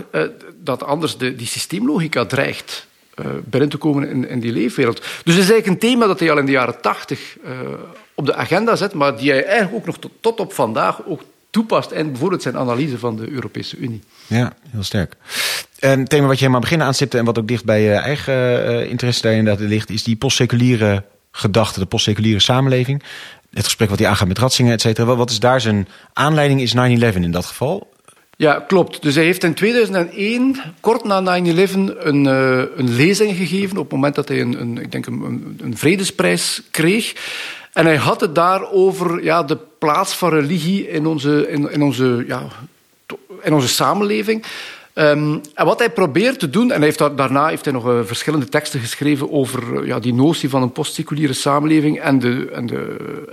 dat anders die systeemlogica dreigt binnen te komen in die leefwereld. Dus het is eigenlijk een thema dat hij al in de jaren 80 op de agenda zet, maar die hij eigenlijk ook nog tot op vandaag ook toepast en bijvoorbeeld zijn analyse van de Europese Unie. Ja, heel sterk. Een thema wat je helemaal aan het begin aanstipte en wat ook dicht bij je eigen interesse daar inderdaad ligt, is die postseculiere gedachte, de postseculiere samenleving. Het gesprek wat hij aangaat met Ratzinger, et cetera. Wat is daar zijn aanleiding, is 9/11 in dat geval? Ja, klopt. Dus hij heeft in 2001, kort na 9/11, een lezing gegeven op het moment dat hij een vredesprijs kreeg. En hij had het daar over de plaats van religie in onze samenleving. En wat hij probeert te doen, en hij heeft daarna heeft hij nog verschillende teksten geschreven over die notie van een postseculiere samenleving en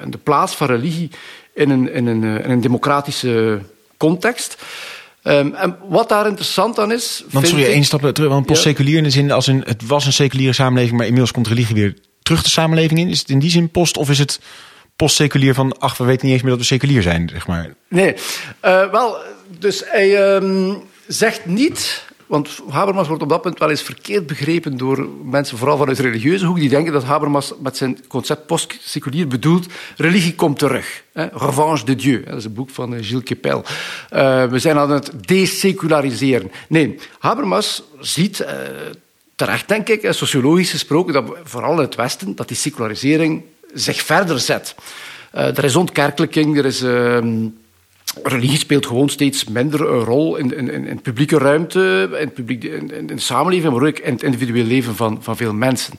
de plaats van religie in een democratische context. En wat daar interessant aan is... één stap terug, want postseculier in de zin als het was een seculiere samenleving, maar inmiddels komt religie weer terug de samenleving in. Is het in die zin post of is het postseculier van we weten niet eens meer dat we seculier zijn, zeg maar? Nee, dus hij zegt niet... Want Habermas wordt op dat punt wel eens verkeerd begrepen door mensen, vooral vanuit religieuze hoek, die denken dat Habermas met zijn concept postseculier bedoelt religie komt terug. Hè? Revanche de Dieu. Dat is een boek van Gilles Kepel. We zijn aan het deseculariseren. Nee, Habermas ziet... terecht, denk ik, sociologisch gesproken, dat vooral in het Westen, dat die secularisering zich verder zet. Er is ontkerkelijking, er is... Religie speelt gewoon steeds minder een rol in publieke ruimte, in de samenleving, maar ook in het individueel leven van veel mensen.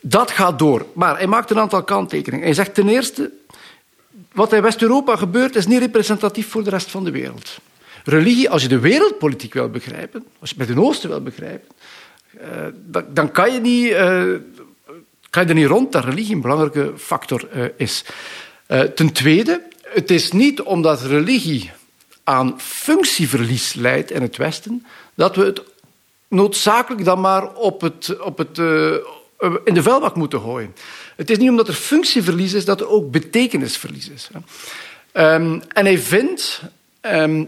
Dat gaat door. Maar hij maakt een aantal kanttekeningen. Hij zegt ten eerste, wat in West-Europa gebeurt, is niet representatief voor de rest van de wereld. Religie, als je de wereldpolitiek wil begrijpen, als je het Midden-Oosten wil begrijpen, dan kan je er niet rond dat religie een belangrijke factor is. Ten tweede, het is niet omdat religie aan functieverlies leidt in het Westen, dat we het noodzakelijk dan maar in de vuilbak moeten gooien. Het is niet omdat er functieverlies is, dat er ook betekenisverlies is. En hij vindt...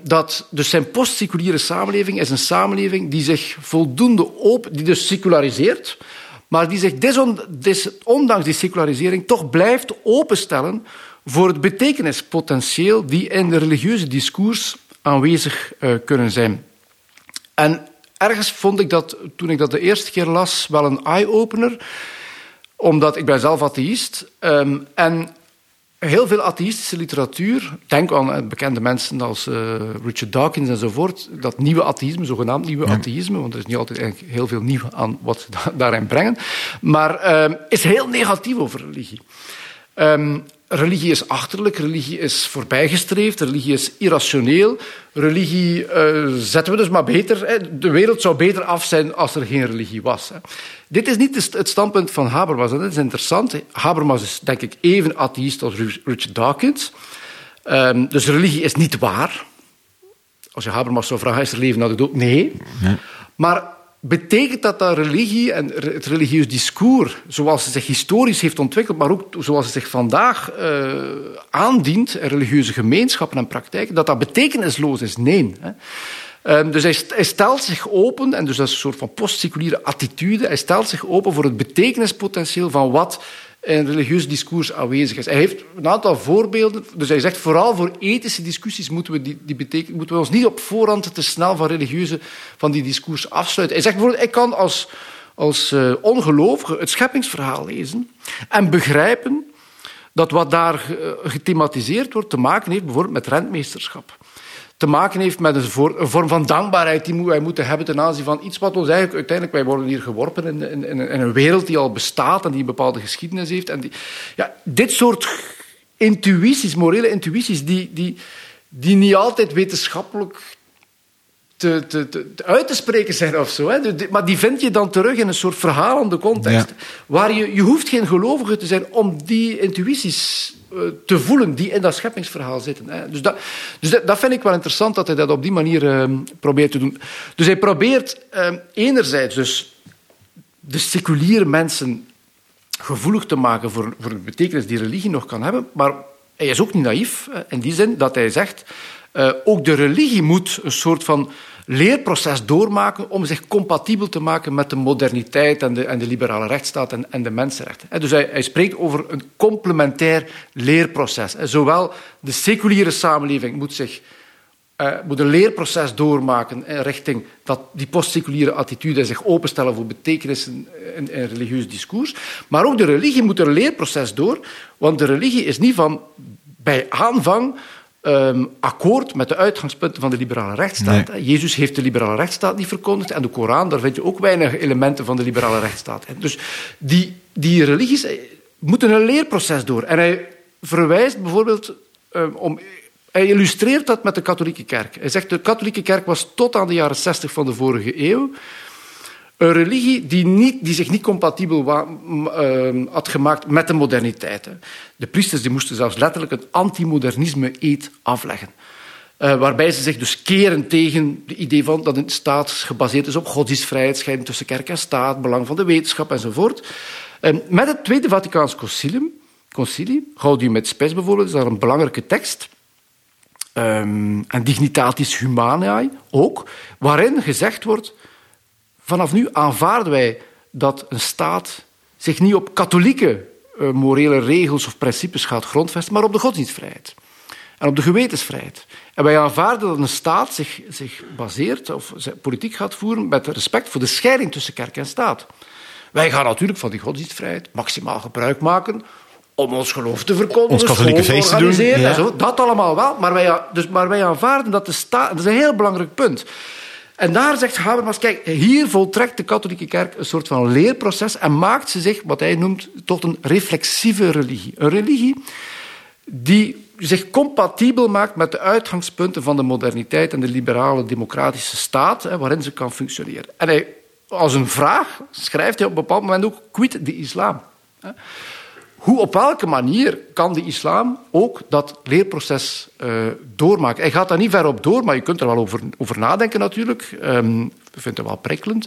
dat dus zijn postseculiere samenleving is een samenleving die zich voldoende open, die dus seculariseert, maar die zich ondanks die secularisering toch blijft openstellen voor het betekenispotentieel die in de religieuze discours aanwezig kunnen zijn. En ergens vond ik dat, toen ik dat de eerste keer las, wel een eye-opener, omdat ik ben zelf atheïst en heel veel atheïstische literatuur, denk aan bekende mensen als Richard Dawkins enzovoort, dat nieuwe atheïsme, zogenaamd nieuwe atheïsme, want er is niet altijd eigenlijk heel veel nieuw aan wat ze daarin brengen, maar is heel negatief over religie. Religie is achterlijk, religie is voorbijgestreefd, religie is irrationeel. Religie zetten we dus maar beter. Hè. De wereld zou beter af zijn als er geen religie was. Hè. Dit is niet het standpunt van Habermas. Dat is interessant. Habermas is, denk ik, even atheïst als Richard Dawkins. Dus religie is niet waar. Als je Habermas zou vragen, is er leven na de dood? Nee. Maar... betekent dat dat religie en het religieus discours, zoals het zich historisch heeft ontwikkeld, maar ook zoals het zich vandaag aandient in religieuze gemeenschappen en praktijken, dat dat betekenisloos is? Nee. Dus hij stelt zich open, en dus dat is een soort van postseculiere attitude, hij stelt zich open voor het betekenispotentieel van wat in religieus discours aanwezig is. Hij heeft een aantal voorbeelden. Dus hij zegt, vooral voor ethische discussies moeten we ons niet op voorhand te snel van die discours afsluiten. Hij zegt bijvoorbeeld, ik kan als als ongelovigen het scheppingsverhaal lezen en begrijpen dat wat daar gethematiseerd wordt te maken heeft bijvoorbeeld met rentmeesterschap. Te maken heeft met een vorm van dankbaarheid die wij moeten hebben ten aanzien van iets wat ons eigenlijk uiteindelijk... Wij worden hier geworpen in een wereld die al bestaat en die een bepaalde geschiedenis heeft. En die, ja, dit soort intuïties, morele intuïties, die niet altijd wetenschappelijk uit te spreken zijn of zo. Hè. Maar die vind je dan terug in een soort verhalende context. Ja. Waar je hoeft geen gelovige te zijn om die intuïties te voelen die in dat scheppingsverhaal zitten. Hè. Dus dat vind ik wel interessant, dat hij dat op die manier probeert te doen. Dus hij probeert enerzijds dus de seculiere mensen gevoelig te maken voor de betekenis die religie nog kan hebben, maar hij is ook niet naïef, in die zin dat hij zegt... Ook de religie moet een soort van leerproces doormaken om zich compatibel te maken met de moderniteit en de liberale rechtsstaat en de mensenrechten. Dus hij spreekt over een complementair leerproces. Zowel de seculiere samenleving moet een leerproces doormaken in richting dat die postseculiere attitude zich openstellen voor betekenissen in religieus discours. Maar ook de religie moet een leerproces door, want de religie is niet van bij aanvang... akkoord met de uitgangspunten van de liberale rechtsstaat. Nee. Jezus heeft de liberale rechtsstaat niet verkondigd en de Koran, daar vind je ook weinig elementen van de liberale rechtsstaat. Dus die religies moeten een leerproces door. En hij verwijst bijvoorbeeld... Hij illustreert dat met de katholieke kerk. Hij zegt, de katholieke kerk was tot aan de jaren 60 van de vorige eeuw een religie die zich niet compatibel had gemaakt met de moderniteit. De priesters die moesten zelfs letterlijk het antimodernisme-eed afleggen. Waarbij ze zich dus keren tegen het idee van dat een staat gebaseerd is op godsdienstvrijheid, scheiding tussen kerk en staat, belang van de wetenschap enzovoort. Met het Tweede Vaticaans Concilium, Gaudium et Spes bijvoorbeeld, is daar een belangrijke tekst. En Dignitatis Humanae ook, waarin gezegd wordt... Vanaf nu aanvaarden wij dat een staat zich niet op katholieke morele regels of principes gaat grondvesten, maar op de godsdienstvrijheid en op de gewetensvrijheid. En wij aanvaarden dat een staat zich baseert of politiek gaat voeren met respect voor de scheiding tussen kerk en staat. Wij gaan natuurlijk van die godsdienstvrijheid maximaal gebruik maken om ons geloof te verkondigen, ons katholieke feest te doen. Ja. En zo, dat allemaal wel, maar wij aanvaarden dat de staat... Dat is een heel belangrijk punt. En daar zegt Habermas, kijk, hier voltrekt de katholieke kerk een soort van leerproces en maakt ze zich, wat hij noemt, tot een reflexieve religie. Een religie die zich compatibel maakt met de uitgangspunten van de moderniteit en de liberale democratische staat, waarin ze kan functioneren. En hij, als een vraag schrijft hij op een bepaald moment ook, quid de islam. Hoe, op welke manier kan de islam ook dat leerproces doormaken? Hij gaat daar niet ver op door, maar je kunt er wel over nadenken natuurlijk. Ik vind het wel prikkelend.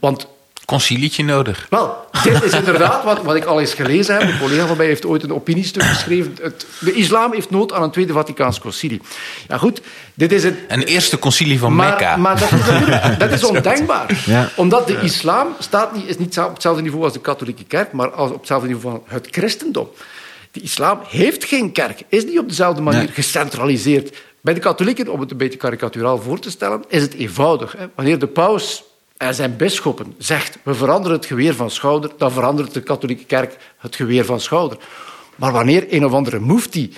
Want concilietje nodig. Wel, dit is inderdaad wat ik al eens gelezen heb. Een collega van mij heeft ooit een opiniestuk geschreven. De islam heeft nood aan een Tweede Vaticaans Concilie. Ja goed, dit is een eerste concilie van Mekka. Maar dat is ondenkbaar. Ja. Omdat de islam is niet op hetzelfde niveau als de katholieke kerk, maar op hetzelfde niveau van het christendom. De islam heeft geen kerk. Is niet op dezelfde manier gecentraliseerd. Bij de katholieken, om het een beetje karikaturaal voor te stellen, is het eenvoudig. Hè? Wanneer de paus... en zijn bisschoppen zegt, we veranderen het geweer van schouder, dan verandert de katholieke kerk het geweer van schouder. Maar wanneer een of andere mufti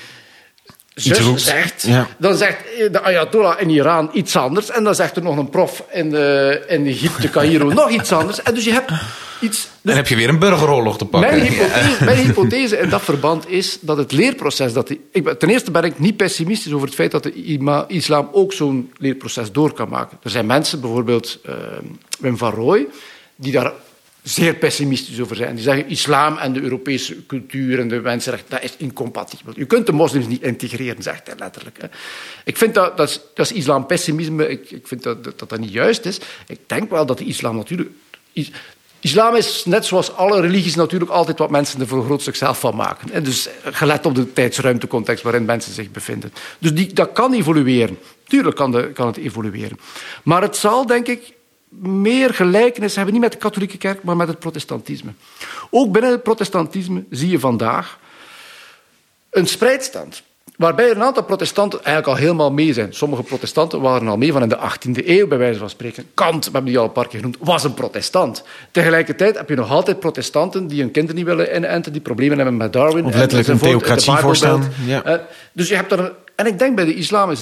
zegt, dan zegt de ayatollah in Iran iets anders en dan zegt er nog een prof in Egypte, Cairo, nog iets anders. En dus je hebt iets... Dus en heb je weer een burgeroorlog te pakken. Mijn hypothese in dat verband is dat het leerproces... ten eerste ben ik niet pessimistisch over het feit dat de islam ook zo'n leerproces door kan maken. Er zijn mensen, bijvoorbeeld Wim van Rooij, die daar zeer pessimistisch over zijn. Die zeggen, islam en de Europese cultuur en de mensenrechten, dat is incompatibel. Je kunt de moslims niet integreren, zegt hij letterlijk. Ik vind dat is islampessimisme, ik vind dat niet juist is. Ik denk wel dat de islam natuurlijk... Islam is, net zoals alle religies, natuurlijk altijd wat mensen er voor een groot stuk zelf van maken. En dus gelet op de tijdsruimtecontext waarin mensen zich bevinden. Dus dat kan evolueren. Tuurlijk kan het evolueren. Maar het zal, denk ik, meer gelijkenis hebben, niet met de katholieke kerk, maar met het protestantisme. Ook binnen het protestantisme zie je vandaag een spreidstand. Waarbij er een aantal protestanten eigenlijk al helemaal mee zijn. Sommige protestanten waren al mee van in de 18e eeuw, bij wijze van spreken. Kant, we hebben die al een paar keer genoemd, was een protestant. Tegelijkertijd heb je nog altijd protestanten die hun kinderen niet willen inenten, die problemen hebben met Darwin. Of letterlijk en een theocratie voorstaan. Ja. Dus je hebt daar een... En ik denk bij de islam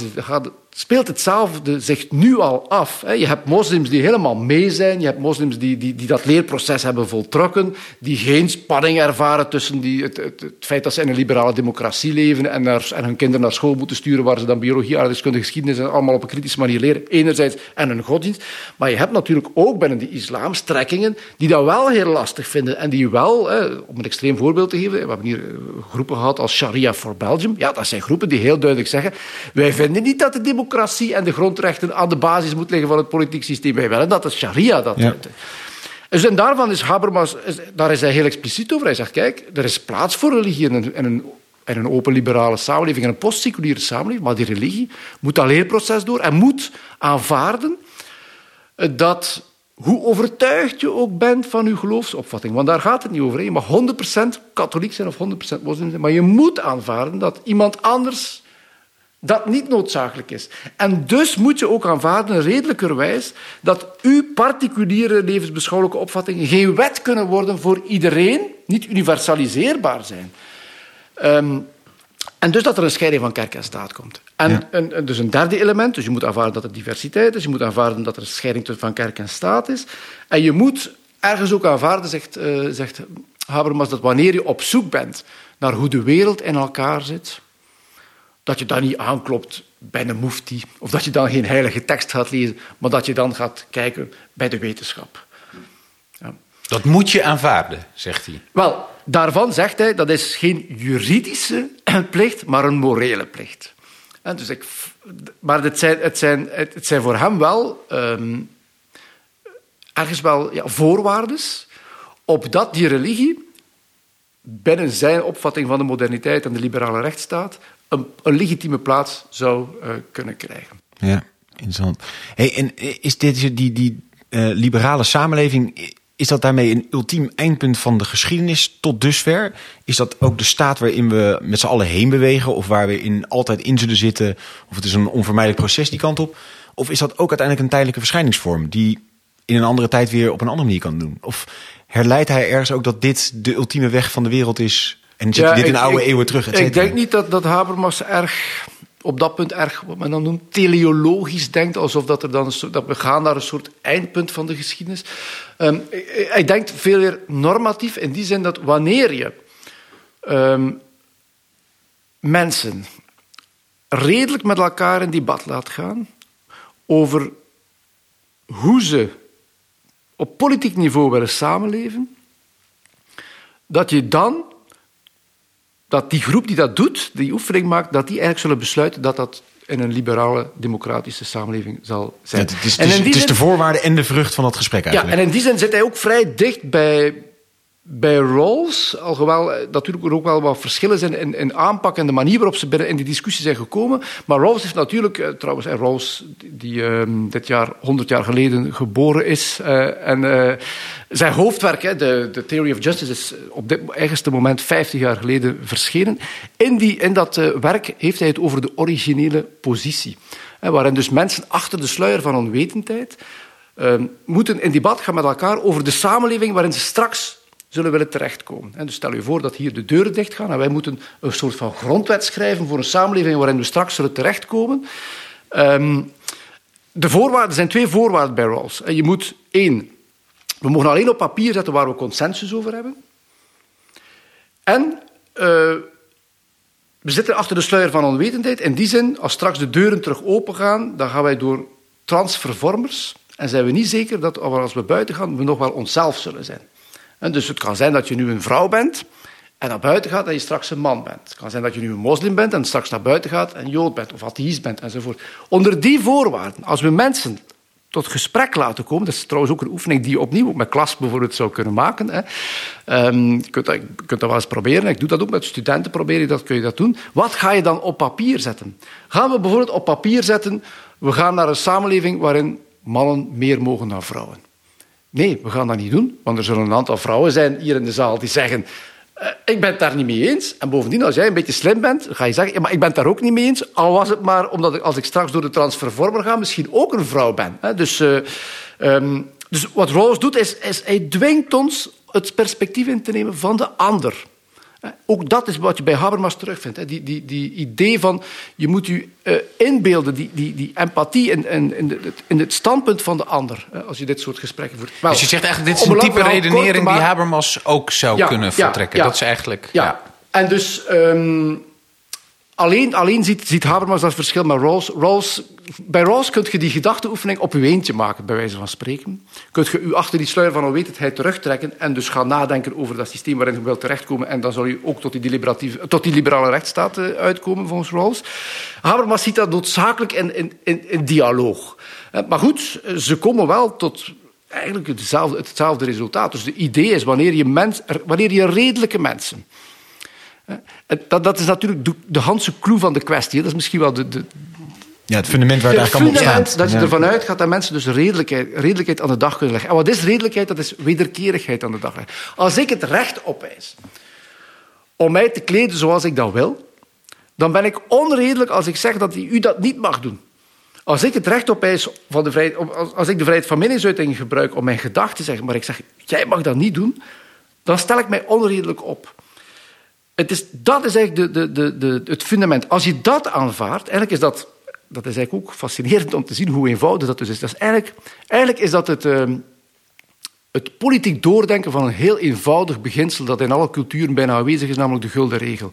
speelt hetzelfde zich nu al af. Je hebt moslims die helemaal mee zijn. Je hebt moslims die dat leerproces hebben voltrokken. Die geen spanning ervaren tussen het feit dat ze in een liberale democratie leven en hun kinderen naar school moeten sturen waar ze dan biologie, aardrijkskunde, geschiedenis en allemaal op een kritische manier leren. Enerzijds en hun godsdienst. Maar je hebt natuurlijk ook binnen de islam strekkingen die dat wel heel lastig vinden. En die wel, om een extreem voorbeeld te geven, we hebben hier groepen gehad als Sharia for Belgium. Ja, dat zijn groepen die heel duidelijk zeggen, wij vinden niet dat de democratie en de grondrechten aan de basis moet liggen van het politiek systeem. Wij willen dat de sharia dat doet. Ja. Dus en daarvan is Habermas, daar is hij heel expliciet over. Hij zegt, kijk, er is plaats voor religie in een open liberale samenleving, in een postseculiere samenleving, maar die religie moet dat leerproces door en moet aanvaarden dat, hoe overtuigd je ook bent van je geloofsopvatting, want daar gaat het niet over. Je mag 100% katholiek zijn of 100% moslim zijn, maar je moet aanvaarden dat iemand anders dat niet noodzakelijk is. En dus moet je ook aanvaarden, redelijkerwijs, dat uw particuliere levensbeschouwelijke opvattingen geen wet kunnen worden voor iedereen, niet universaliseerbaar zijn. En dus dat er een scheiding van kerk en staat komt. En ja. Dus een derde element, dus je moet aanvaarden dat er diversiteit is, je moet aanvaarden dat er een scheiding van kerk en staat is. En je moet ergens ook aanvaarden, zegt Habermas, dat wanneer je op zoek bent naar hoe de wereld in elkaar zit, dat je dan niet aanklopt bij een mufti, of dat je dan geen heilige tekst gaat lezen, maar dat je dan gaat kijken bij de wetenschap. Ja. Dat moet je aanvaarden, zegt hij. Wel, daarvan zegt hij, dat is geen juridische plicht, maar een morele plicht. En dus maar het zijn voor hem wel ergens wel voorwaardes opdat die religie binnen zijn opvatting van de moderniteit en de liberale rechtsstaat een legitieme plaats zou kunnen krijgen. Ja, interessant. Hey, en is dit die liberale samenleving, is dat daarmee een ultiem eindpunt van de geschiedenis tot dusver? Is dat ook de staat waarin we met z'n allen heen bewegen, of waar we altijd in zullen zitten, of het is een onvermijdelijk proces die kant op? Of is dat ook uiteindelijk een tijdelijke verschijningsvorm die in een andere tijd weer op een andere manier kan doen? Of herleidt hij ergens ook dat dit de ultieme weg van de wereld is? En zit dit in oude eeuwen terug? Ik denk niet dat Habermas op dat punt, wat men dan noemt, teleologisch denkt, alsof dat er dan dat we gaan naar een soort eindpunt van de geschiedenis. Hij denkt veel meer normatief, in die zin dat wanneer je mensen redelijk met elkaar in debat laat gaan over hoe ze op politiek niveau willen samenleven, dat je dan dat die groep die dat doet, die oefening maakt, dat die eigenlijk zullen besluiten dat dat in een liberale, democratische samenleving zal zijn. Ja, het is de voorwaarde en de vrucht van dat gesprek eigenlijk. Ja, en in die zin zit hij ook vrij dicht bij Rawls, alhoewel natuurlijk er ook wel wat verschillen zijn in aanpak en de manier waarop ze binnen in die discussie zijn gekomen. Maar Rawls heeft natuurlijk, trouwens, Rawls die dit jaar 100 jaar geleden geboren is, en zijn hoofdwerk, de Theory of Justice, is op dit eigenste moment 50 jaar geleden verschenen. In dat werk heeft hij het over de originele positie, waarin dus mensen achter de sluier van onwetendheid moeten in debat gaan met elkaar over de samenleving waarin ze straks zullen willen terechtkomen. En dus stel je voor dat hier de deuren dichtgaan en wij moeten een soort van grondwet schrijven voor een samenleving waarin we straks zullen terechtkomen. Er zijn twee voorwaarden bij Rawls. Je moet 1, we mogen alleen op papier zetten waar we consensus over hebben. En we zitten achter de sluier van onwetendheid. In die zin, als straks de deuren terug opengaan, dan gaan wij door transvervormers en zijn we niet zeker dat als we buiten gaan, we nog wel onszelf zullen zijn. En dus het kan zijn dat je nu een vrouw bent en naar buiten gaat en je straks een man bent. Het kan zijn dat je nu een moslim bent en straks naar buiten gaat en jood bent of atheïst bent enzovoort. Onder die voorwaarden, als we mensen tot gesprek laten komen, dat is trouwens ook een oefening die je opnieuw met klas bijvoorbeeld zou kunnen maken. Hè. Je kunt dat wel eens proberen. Ik doe dat ook met studenten, kun je dat doen. Wat ga je dan op papier zetten? Gaan we bijvoorbeeld op papier zetten, we gaan naar een samenleving waarin mannen meer mogen dan vrouwen. Nee, we gaan dat niet doen, want er zullen een aantal vrouwen zijn hier in de zaal die zeggen Ik ben het daar niet mee eens. En bovendien, als jij een beetje slim bent, ga je zeggen... Ja, maar ik ben het daar ook niet mee eens. Al was het maar omdat ik, als ik straks door de transfervormer ga... misschien ook een vrouw ben. Dus wat Rawls doet, is hij dwingt ons het perspectief in te nemen van de ander. Ook dat is wat je bij Habermas terugvindt. Die idee van, je moet je inbeelden, die empathie in het standpunt van de ander. Als je dit soort gesprekken voert. Wel, dus je zegt eigenlijk, dit is een type redenering die Habermas ook zou kunnen vertrekken. Ja, dat is eigenlijk... Ja. En dus... Alleen ziet Habermas dat verschil met Rawls. Bij Rawls kun je die gedachteoefening op je eentje maken, bij wijze van spreken. Kun je u achter die sluier van onwetendheid terugtrekken en dus gaan nadenken over dat systeem waarin je wilt terechtkomen. En dan zal je ook tot die liberale rechtsstaat uitkomen, volgens Rawls. Habermas ziet dat noodzakelijk in dialoog. Maar goed, ze komen wel tot... eigenlijk hetzelfde resultaat. Dus de idee is, wanneer je redelijke mensen... Dat is natuurlijk de Hanse clue van de kwestie. Dat is misschien wel het fundament waar het eigenlijk allemaal op staat. Dat je ervan uitgaat dat mensen dus redelijkheid aan de dag kunnen leggen. En wat is redelijkheid? Dat is wederkerigheid aan de dag leggen. Als ik het recht opeis om mij te kleden zoals ik dat wil, dan ben ik onredelijk als ik zeg dat u dat niet mag doen. Als ik het recht opeis van de vrijheid, als ik de vrijheid van meningsuiting gebruik om mijn gedachten te zeggen, maar ik zeg, jij mag dat niet doen, dan stel ik mij onredelijk op. Dat is eigenlijk het fundament. Als je dat aanvaardt, eigenlijk is dat is eigenlijk ook fascinerend om te zien hoe eenvoudig dat dus is. Dat is eigenlijk is dat het politiek doordenken van een heel eenvoudig beginsel dat in alle culturen bijna aanwezig is, namelijk de gulden regel.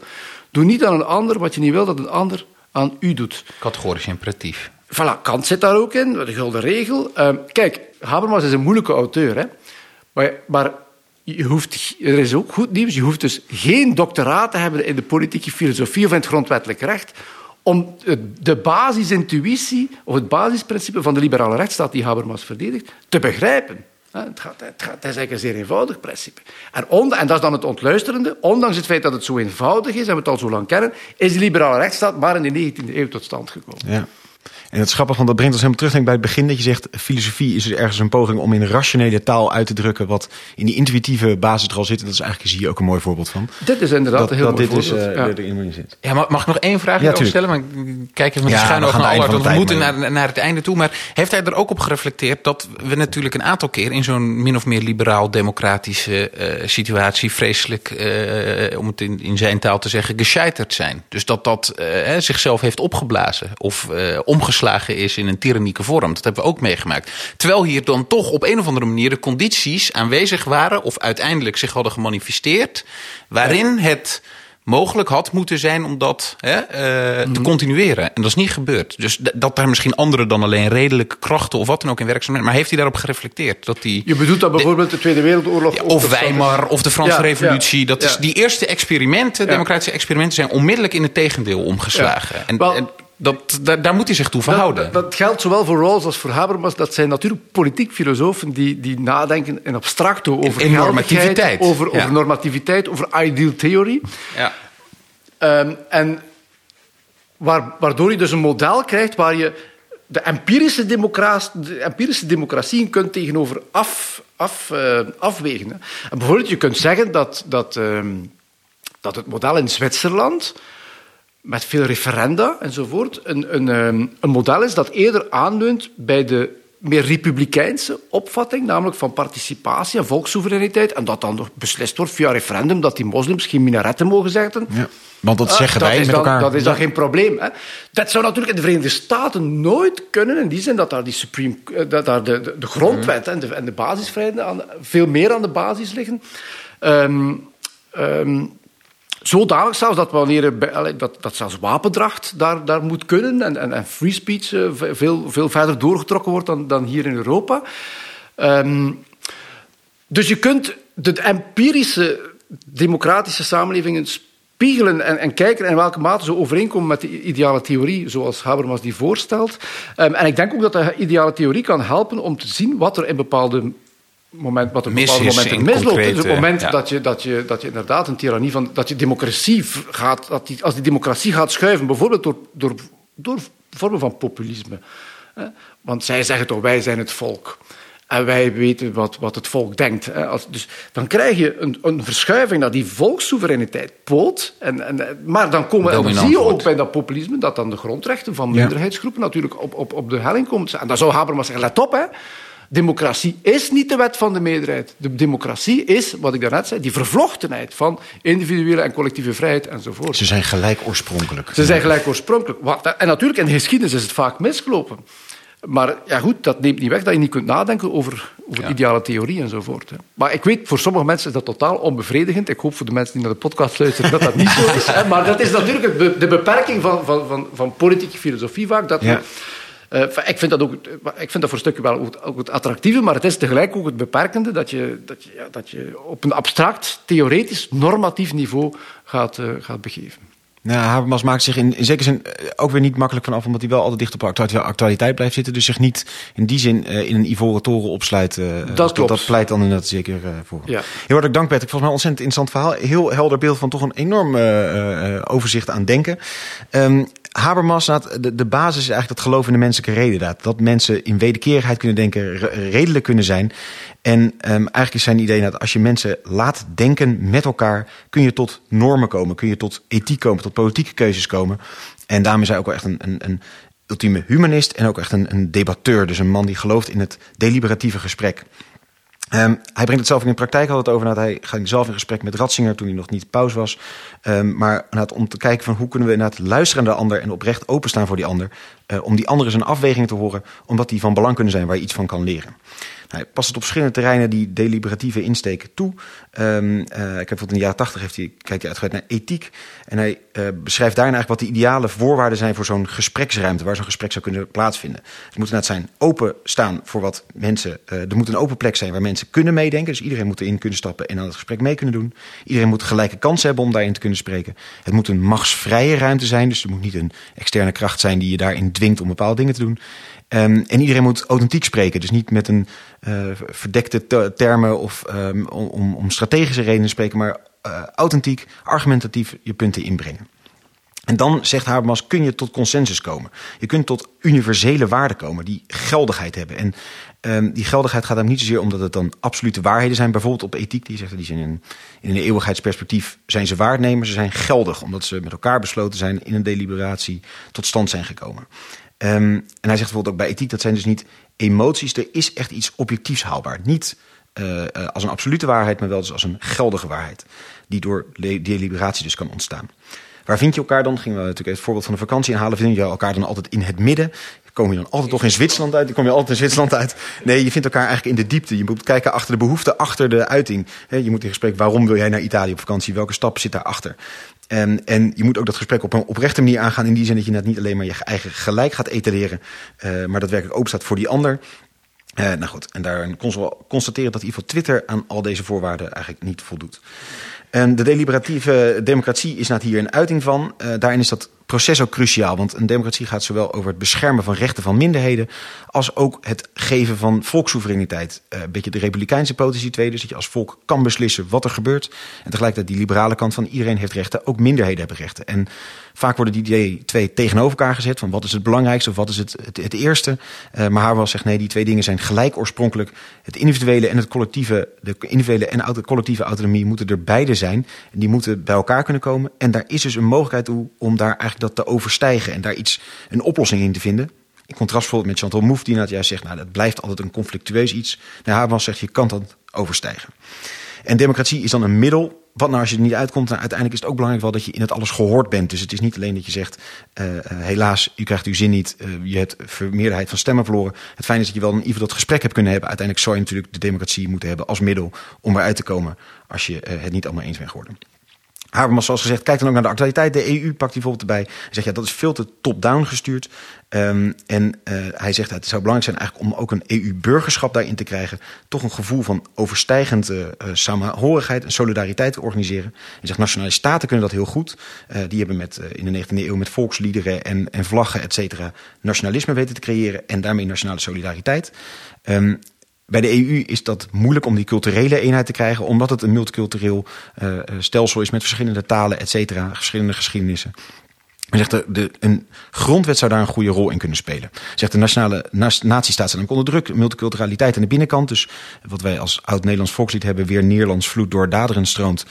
Doe niet aan een ander wat je niet wil dat een ander aan u doet. Categorisch imperatief. Voilà, Kant zit daar ook in, de gulden regel. Kijk, Habermas is een moeilijke auteur, hè? Maar er is ook goed nieuws, je hoeft dus geen doctoraat te hebben in de politieke filosofie of in het grondwettelijk recht om de basisintuïtie of het basisprincipe van de liberale rechtsstaat die Habermas verdedigt te begrijpen. Het is eigenlijk een zeer eenvoudig principe. En dat is dan het ontluisterende, ondanks het feit dat het zo eenvoudig is en we het al zo lang kennen, is de liberale rechtsstaat maar in de 19e eeuw tot stand gekomen. Ja. En dat is grappig, want dat brengt ons helemaal terug, denk ik, bij het begin dat je zegt, filosofie is dus ergens een poging om in rationele taal uit te drukken wat in die intuïtieve basis er al zit. En dat is eigenlijk hier ook een mooi voorbeeld van. Dit is inderdaad een heel mooi voorbeeld. Erin zit. Ja, mag ik nog één vraag hierover stellen? Want ik kijk even met de schuin ogen naar Allard, want we moeten naar het einde toe. Maar heeft hij er ook op gereflecteerd dat we natuurlijk een aantal keer in zo'n min of meer liberaal-democratische situatie vreselijk, om het in zijn taal te zeggen, gescheiterd zijn? Dus dat zichzelf heeft opgeblazen of omgeslagen is in een tyrannieke vorm. Dat hebben we ook meegemaakt. Terwijl hier dan toch op een of andere manier de condities aanwezig waren of uiteindelijk zich hadden gemanifesteerd waarin het mogelijk had moeten zijn om dat te continueren. En dat is niet gebeurd. Dus dat daar misschien andere dan alleen redelijke krachten of wat dan ook in werkzaamheid. Maar heeft hij daarop gereflecteerd? Je bedoelt dat bijvoorbeeld de Tweede Wereldoorlog... Ja, of Weimar, of de Franse Revolutie. Dat is, die eerste experimenten, democratische experimenten, zijn onmiddellijk in het tegendeel omgeslagen. Ja. Daar moet hij zich toe verhouden. Dat geldt zowel voor Rawls als voor Habermas. Dat zijn natuurlijk politiek filosofen die nadenken in abstracto over normativiteit. Over normativiteit, over ideal theorie. Ja. En waardoor je dus een model krijgt waar je de empirische democratieën kunt tegenover afwegen. En bijvoorbeeld, je kunt zeggen dat het model in Zwitserland, met veel referenda enzovoort, een model is dat eerder aanleunt bij de meer republikeinse opvatting, namelijk van participatie en volkssoevereiniteit, en dat dan beslist wordt via referendum dat die moslims geen minaretten mogen zetten. Ja, want dat zeggen wij met elkaar. Dat is dan geen probleem. Hè. Dat zou natuurlijk in de Verenigde Staten nooit kunnen, in die zin dat daar de grondwet en de basisvrijheden veel meer aan de basis liggen. Zodanig zelfs dat zelfs wapendracht daar moet kunnen en free speech veel verder doorgetrokken wordt dan hier in Europa. Dus je kunt de empirische democratische samenlevingen spiegelen en kijken in welke mate ze overeenkomen met de ideale theorie, zoals Habermas die voorstelt. En ik denk ook dat de ideale theorie kan helpen om te zien wat er in bepaalde momenten misloopt. Dus het moment dat je inderdaad een tirannie van... dat je democratie gaat... als die democratie gaat schuiven, bijvoorbeeld door vormen van populisme. Want zij zeggen toch, wij zijn het volk. En wij weten wat het volk denkt. Dus dan krijg je een verschuiving naar die volkssoevereiniteit poot. Maar dan zie je ook bij dat populisme dat dan de grondrechten van minderheidsgroepen natuurlijk op de helling komt. En dan zou Habermas zeggen, let op, hè. Democratie is niet de wet van de meerderheid. De democratie is, wat ik daarnet zei, die vervlochtenheid van individuele en collectieve vrijheid enzovoort. Ze zijn gelijk oorspronkelijk. En natuurlijk, in de geschiedenis is het vaak misgelopen. Maar ja goed, dat neemt niet weg dat je niet kunt nadenken over ideale theorie enzovoort. Hè. Maar ik weet, voor sommige mensen is dat totaal onbevredigend. Ik hoop voor de mensen die naar de podcast luisteren dat dat niet zo is. Hè. Maar dat is natuurlijk de beperking van politieke filosofie vaak. Dat ik vind dat voor een stukje wel ook het attractieve, maar het is tegelijk ook het beperkende dat je op een abstract, theoretisch, normatief niveau gaat begeven. Nou, Habermas maakt zich in zekere zin ook weer niet makkelijk vanaf, omdat hij wel altijd dicht op de actualiteit blijft zitten. Dus zich niet in die zin in een ivoren toren opsluit. Dat pleit dan inderdaad zeker voor. Ja. Heel hartelijk dank, Patrick. Volgens mij een ontzettend interessant verhaal. Heel helder beeld van toch een enorm overzicht aan denken. Habermas, de basis is eigenlijk dat geloof in de menselijke reden. Dat mensen in wederkerigheid kunnen denken, redelijk kunnen zijn. En eigenlijk is zijn idee dat als je mensen laat denken met elkaar, kun je tot normen komen, kun je tot ethiek komen, tot politieke keuzes komen. En daarom is hij ook wel echt een ultieme humanist en ook echt een debatteur. Dus een man die gelooft in het deliberatieve gesprek. Hij brengt het zelf in de praktijk, had het over. Hij ging zelf in gesprek met Ratzinger toen hij nog niet paus was. Maar om te kijken van hoe kunnen we luisteren naar de ander en oprecht openstaan voor die ander. Om die anderen zijn afwegingen te horen, omdat die van belang kunnen zijn waar je iets van kan leren. Hij past het op verschillende terreinen die deliberatieve insteken toe. Ik heb bijvoorbeeld in de jaren 80 kijkt hij uitgebreid naar ethiek. En hij beschrijft daarin eigenlijk wat de ideale voorwaarden zijn voor zo'n gespreksruimte, waar zo'n gesprek zou kunnen plaatsvinden. Het moet inderdaad zijn openstaan voor wat mensen. Er moet een open plek zijn waar mensen kunnen meedenken. Dus iedereen moet erin kunnen stappen en aan het gesprek mee kunnen doen. Iedereen moet gelijke kansen hebben om daarin te kunnen spreken. Het moet een machtsvrije ruimte zijn. Dus er moet niet een externe kracht zijn die je daarin dwingt om bepaalde dingen te doen. En iedereen moet authentiek spreken. Dus niet met een verdekte termen of om strategische redenen spreken, maar authentiek, argumentatief je punten inbrengen. En dan, zegt Habermas, kun je tot consensus komen. Je kunt tot universele waarden komen die geldigheid hebben. En die geldigheid gaat hem niet zozeer omdat het dan absolute waarheden zijn. Bijvoorbeeld op ethiek, die zegt dat die zijn in een eeuwigheidsperspectief zijn ze waarnemen. Ze zijn geldig omdat ze met elkaar besloten zijn in een deliberatie tot stand zijn gekomen. En hij zegt bijvoorbeeld ook bij ethiek, dat zijn dus niet emoties. Er is echt iets objectiefs haalbaar. Niet als een absolute waarheid, maar wel dus als een geldige waarheid. Die door deliberatie dus kan ontstaan. Waar vind je elkaar dan? Gingen we natuurlijk het voorbeeld van de vakantie inhalen. Vind je elkaar dan altijd in het midden? Kom je dan altijd toch in Zwitserland uit? Nee, je vindt elkaar eigenlijk in de diepte. Je moet kijken achter de behoefte, achter de uiting. Je moet in gesprek, waarom wil jij naar Italië op vakantie? Welke stap zit daarachter? En je moet ook dat gesprek op een oprechte manier aangaan. In die zin dat je net niet alleen maar je eigen gelijk gaat etaleren. Maar dat werkelijk open staat voor die ander. En daarin constateren dat in ieder geval Twitter aan al deze voorwaarden eigenlijk niet voldoet. En de deliberatieve democratie is hier een uiting van. Daarin is dat proces ook cruciaal. Want een democratie gaat zowel over het beschermen van rechten van minderheden als ook het geven van volkssoevereiniteit. Een beetje de republikeinse potentie tweede. Dus dat je als volk kan beslissen wat er gebeurt. En tegelijkertijd die liberale kant van iedereen heeft rechten. Ook minderheden hebben rechten. En vaak worden die twee tegenover elkaar gezet. Van wat is het belangrijkste of wat is het eerste. Maar Habermas zegt nee, die twee dingen zijn gelijk oorspronkelijk. Het individuele en het collectieve. De individuele en de collectieve autonomie moeten er beide zijn. En die moeten bij elkaar kunnen komen. En daar is dus een mogelijkheid toe om daar eigenlijk dat te overstijgen en daar een oplossing in te vinden. In contrast bijvoorbeeld met Chantal Mouffe, die juist zegt, dat blijft altijd een conflictueus iets. Habermas zegt, je kan dat overstijgen. En democratie is dan een middel. Wat als je er niet uitkomt? Uiteindelijk is het ook belangrijk wel dat je in het alles gehoord bent. Dus het is niet alleen dat je zegt, helaas, u krijgt uw zin niet. Je hebt meerderheid van stemmen verloren. Het fijn is dat je wel in ieder geval dat gesprek hebt kunnen hebben. Uiteindelijk zou je natuurlijk de democratie moeten hebben als middel om eruit te komen als je het niet allemaal eens bent geworden. Habermas, zoals gezegd, kijkt dan ook naar de actualiteit. De EU pakt die bijvoorbeeld erbij. Hij zegt, dat is veel te top-down gestuurd. Hij zegt, het zou belangrijk zijn eigenlijk om ook een EU-burgerschap daarin te krijgen. Toch een gevoel van overstijgende samenhorigheid en solidariteit te organiseren. Hij zegt, nationale staten kunnen dat heel goed. Die hebben in de 19e eeuw met volksliederen en vlaggen, et cetera, nationalisme weten te creëren. En daarmee nationale solidariteit. Bij de EU is dat moeilijk om die culturele eenheid te krijgen, omdat het een multicultureel stelsel is met verschillende talen, et cetera, verschillende geschiedenissen. Hij zegt, een grondwet zou daar een goede rol in kunnen spelen. Hij zegt, de nationale natiestaat staat onder druk. Multiculturaliteit aan de binnenkant. Dus wat wij als oud-Nederlands volkslied hebben... weer Nederlands vloed door daderen stroomt...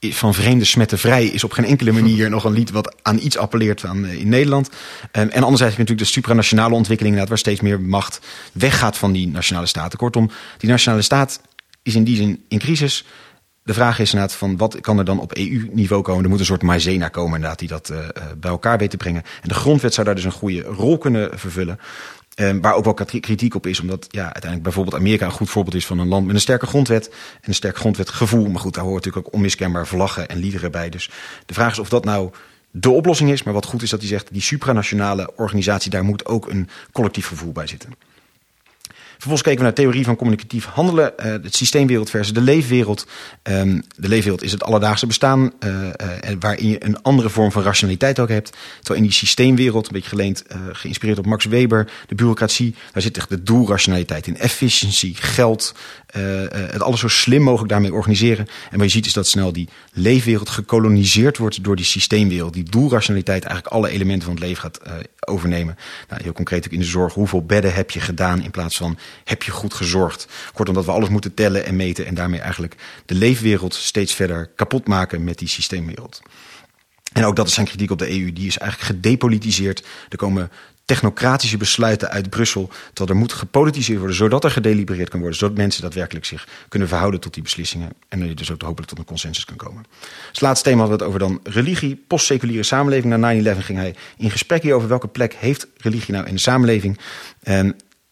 van vreemde smetten vrij is op geen enkele manier nog een lied... wat aan iets appelleert aan in Nederland. En anderzijds heb je natuurlijk de supranationale ontwikkeling... waar steeds meer macht weggaat van die nationale staten. Kortom, die nationale staat is in die zin in crisis... De vraag is inderdaad van wat kan er dan op EU-niveau komen? Er moet een soort maizena komen inderdaad die dat bij elkaar weet te brengen. En de grondwet zou daar dus een goede rol kunnen vervullen. Waar ook wel kritiek op is. Omdat ja, uiteindelijk bijvoorbeeld Amerika een goed voorbeeld is van een land met een sterke grondwet. En een sterk grondwetgevoel. Maar goed, daar hoort natuurlijk ook onmiskenbaar vlaggen en liederen bij. Dus de vraag is of dat nou de oplossing is. Maar wat goed is dat hij zegt, die supranationale organisatie, daar moet ook een collectief gevoel bij zitten. Vervolgens keken we naar theorie van communicatief handelen. Het systeemwereld versus de leefwereld. De leefwereld is het alledaagse bestaan. Waarin je een andere vorm van rationaliteit ook hebt. Terwijl in die systeemwereld, een beetje geleend, geïnspireerd op Max Weber. De bureaucratie, daar zit echt de doelrationaliteit in. Efficiëntie, geld. Het alles zo slim mogelijk daarmee organiseren. En wat je ziet is dat snel die leefwereld gekoloniseerd wordt door die systeemwereld. Die doelrationaliteit eigenlijk alle elementen van het leven gaat overnemen. Nou, heel concreet ook in de zorg. Hoeveel bedden heb je gedaan in plaats van... heb je goed gezorgd? Kortom, dat we alles moeten tellen en meten... en daarmee eigenlijk de leefwereld steeds verder kapot maken met die systeemwereld. En ook dat is zijn kritiek op de EU. Die is eigenlijk gedepolitiseerd. Er komen technocratische besluiten uit Brussel... terwijl er moet gepolitiseerd worden... zodat er gedelibereerd kan worden... zodat mensen daadwerkelijk zich kunnen verhouden tot die beslissingen... en dat je dus ook hopelijk tot een consensus kan komen. Als laatste thema hadden we het over dan religie... postseculiere samenleving. Na 9/11 ging hij in gesprek hierover... welke plek heeft religie nou in de samenleving...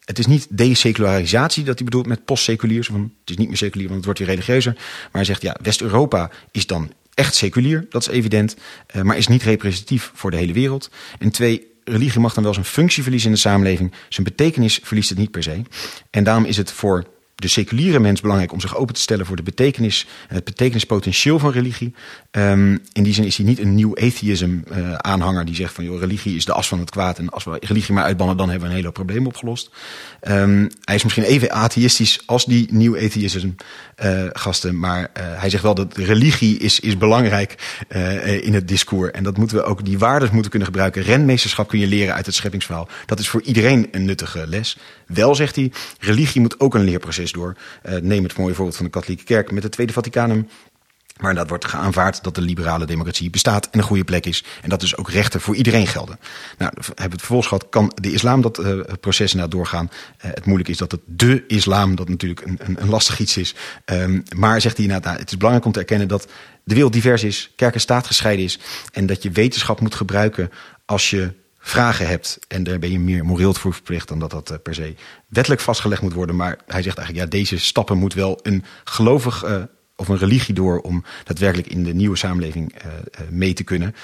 Het is niet desecularisatie dat hij bedoelt met postseculiers. Het is niet meer seculier, want het wordt weer religieuzer. Maar hij zegt, ja, West-Europa is dan echt seculier. Dat is evident, maar is niet representatief voor de hele wereld. En 2, religie mag dan wel zijn functie verliezen in de samenleving. Zijn betekenis verliest het niet per se. En daarom is het voor de seculiere mens belangrijk om zich open te stellen... voor de betekenis en het betekenispotentieel van religie. In die zin is hij niet een nieuw atheïsme-aanhanger... die zegt van, joh, religie is de as van het kwaad... en als we religie maar uitbannen, dan hebben we een hele probleem opgelost. Hij is misschien even atheïstisch als die nieuw atheïsme-gasten... maar hij zegt wel dat religie is belangrijk in het discours. En dat moeten we ook, die waardes moeten kunnen gebruiken. Renmeesterschap kun je leren uit het scheppingsverhaal. Dat is voor iedereen een nuttige les. Wel, zegt hij, religie moet ook een leerproces door. Neem het mooie voorbeeld van de Katholieke Kerk met het Tweede Vaticaanum. Maar dat wordt geaanvaard dat de liberale democratie bestaat en een goede plek is. En dat dus ook rechten voor iedereen gelden. Nou, hebben we het vervolgens gehad, kan de islam dat proces inderdaad doorgaan? Het moeilijke is dat het de islam, dat natuurlijk een lastig iets is. Maar zegt hij inderdaad, nou, het is belangrijk om te erkennen dat de wereld divers is, kerk en staat gescheiden is. En dat je wetenschap moet gebruiken als je vragen hebt. En daar ben je meer moreel voor verplicht dan dat per se wettelijk vastgelegd moet worden. Maar hij zegt eigenlijk, ja, deze stappen moet wel een gelovig of een religie door... om daadwerkelijk in de nieuwe samenleving mee te kunnen.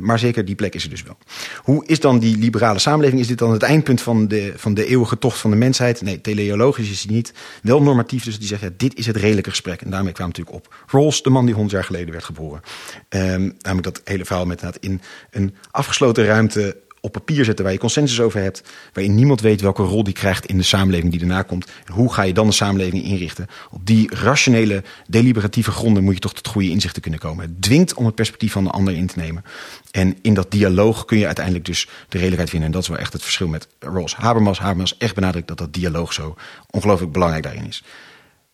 Maar zeker, die plek is er dus wel. Hoe is dan die liberale samenleving? Is dit dan het eindpunt van de eeuwige tocht van de mensheid? Nee, teleologisch is die niet. Wel normatief, dus die zegt, ja, dit is het redelijke gesprek. En daarmee kwam natuurlijk op Rawls, de man die 100 jaar geleden werd geboren. Namelijk dat hele verhaal met in een afgesloten ruimte... op papier zetten waar je consensus over hebt... waarin niemand weet welke rol die krijgt in de samenleving die erna komt. En hoe ga je dan de samenleving inrichten? Op die rationele, deliberatieve gronden moet je toch tot goede inzichten kunnen komen. Het dwingt om het perspectief van de ander in te nemen. En in dat dialoog kun je uiteindelijk dus de redelijkheid vinden. En dat is wel echt het verschil met Rawls. Habermas echt benadrukt dat dialoog zo ongelooflijk belangrijk daarin is.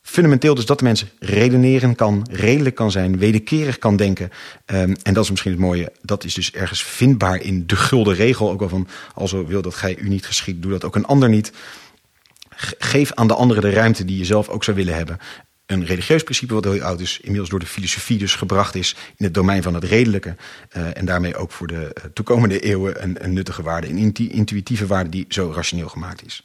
Fundamenteel dus dat de mens redeneren kan, redelijk kan zijn, wederkerig kan denken. En dat is misschien het mooie. Dat is dus ergens vindbaar in de gulden regel. Ook al van, als u wil dat gij u niet geschikt, doe dat ook een ander niet. Geef aan de anderen de ruimte die je zelf ook zou willen hebben. Een religieus principe wat heel oud is, inmiddels door de filosofie dus gebracht is... in het domein van het redelijke. En daarmee ook voor de toekomende eeuwen een nuttige waarde. Een intuïtieve waarde die zo rationeel gemaakt is.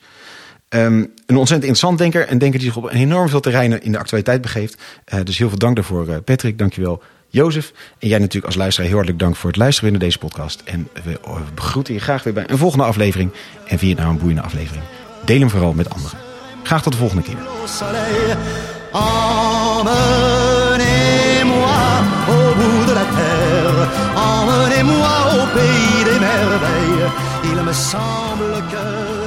Een ontzettend interessant denker. Een denker die zich op enorm veel terreinen in de actualiteit begeeft. Dus heel veel dank daarvoor, Patrick. Dankjewel, Jozef. En jij natuurlijk als luisteraar heel hartelijk dank voor het luisteren naar deze podcast. En we begroeten je graag weer bij een volgende aflevering. En vind je het nou een boeiende aflevering? Deel hem vooral met anderen. Graag tot de volgende keer. Emmenez-moi au pays des merveilles. Il me semble que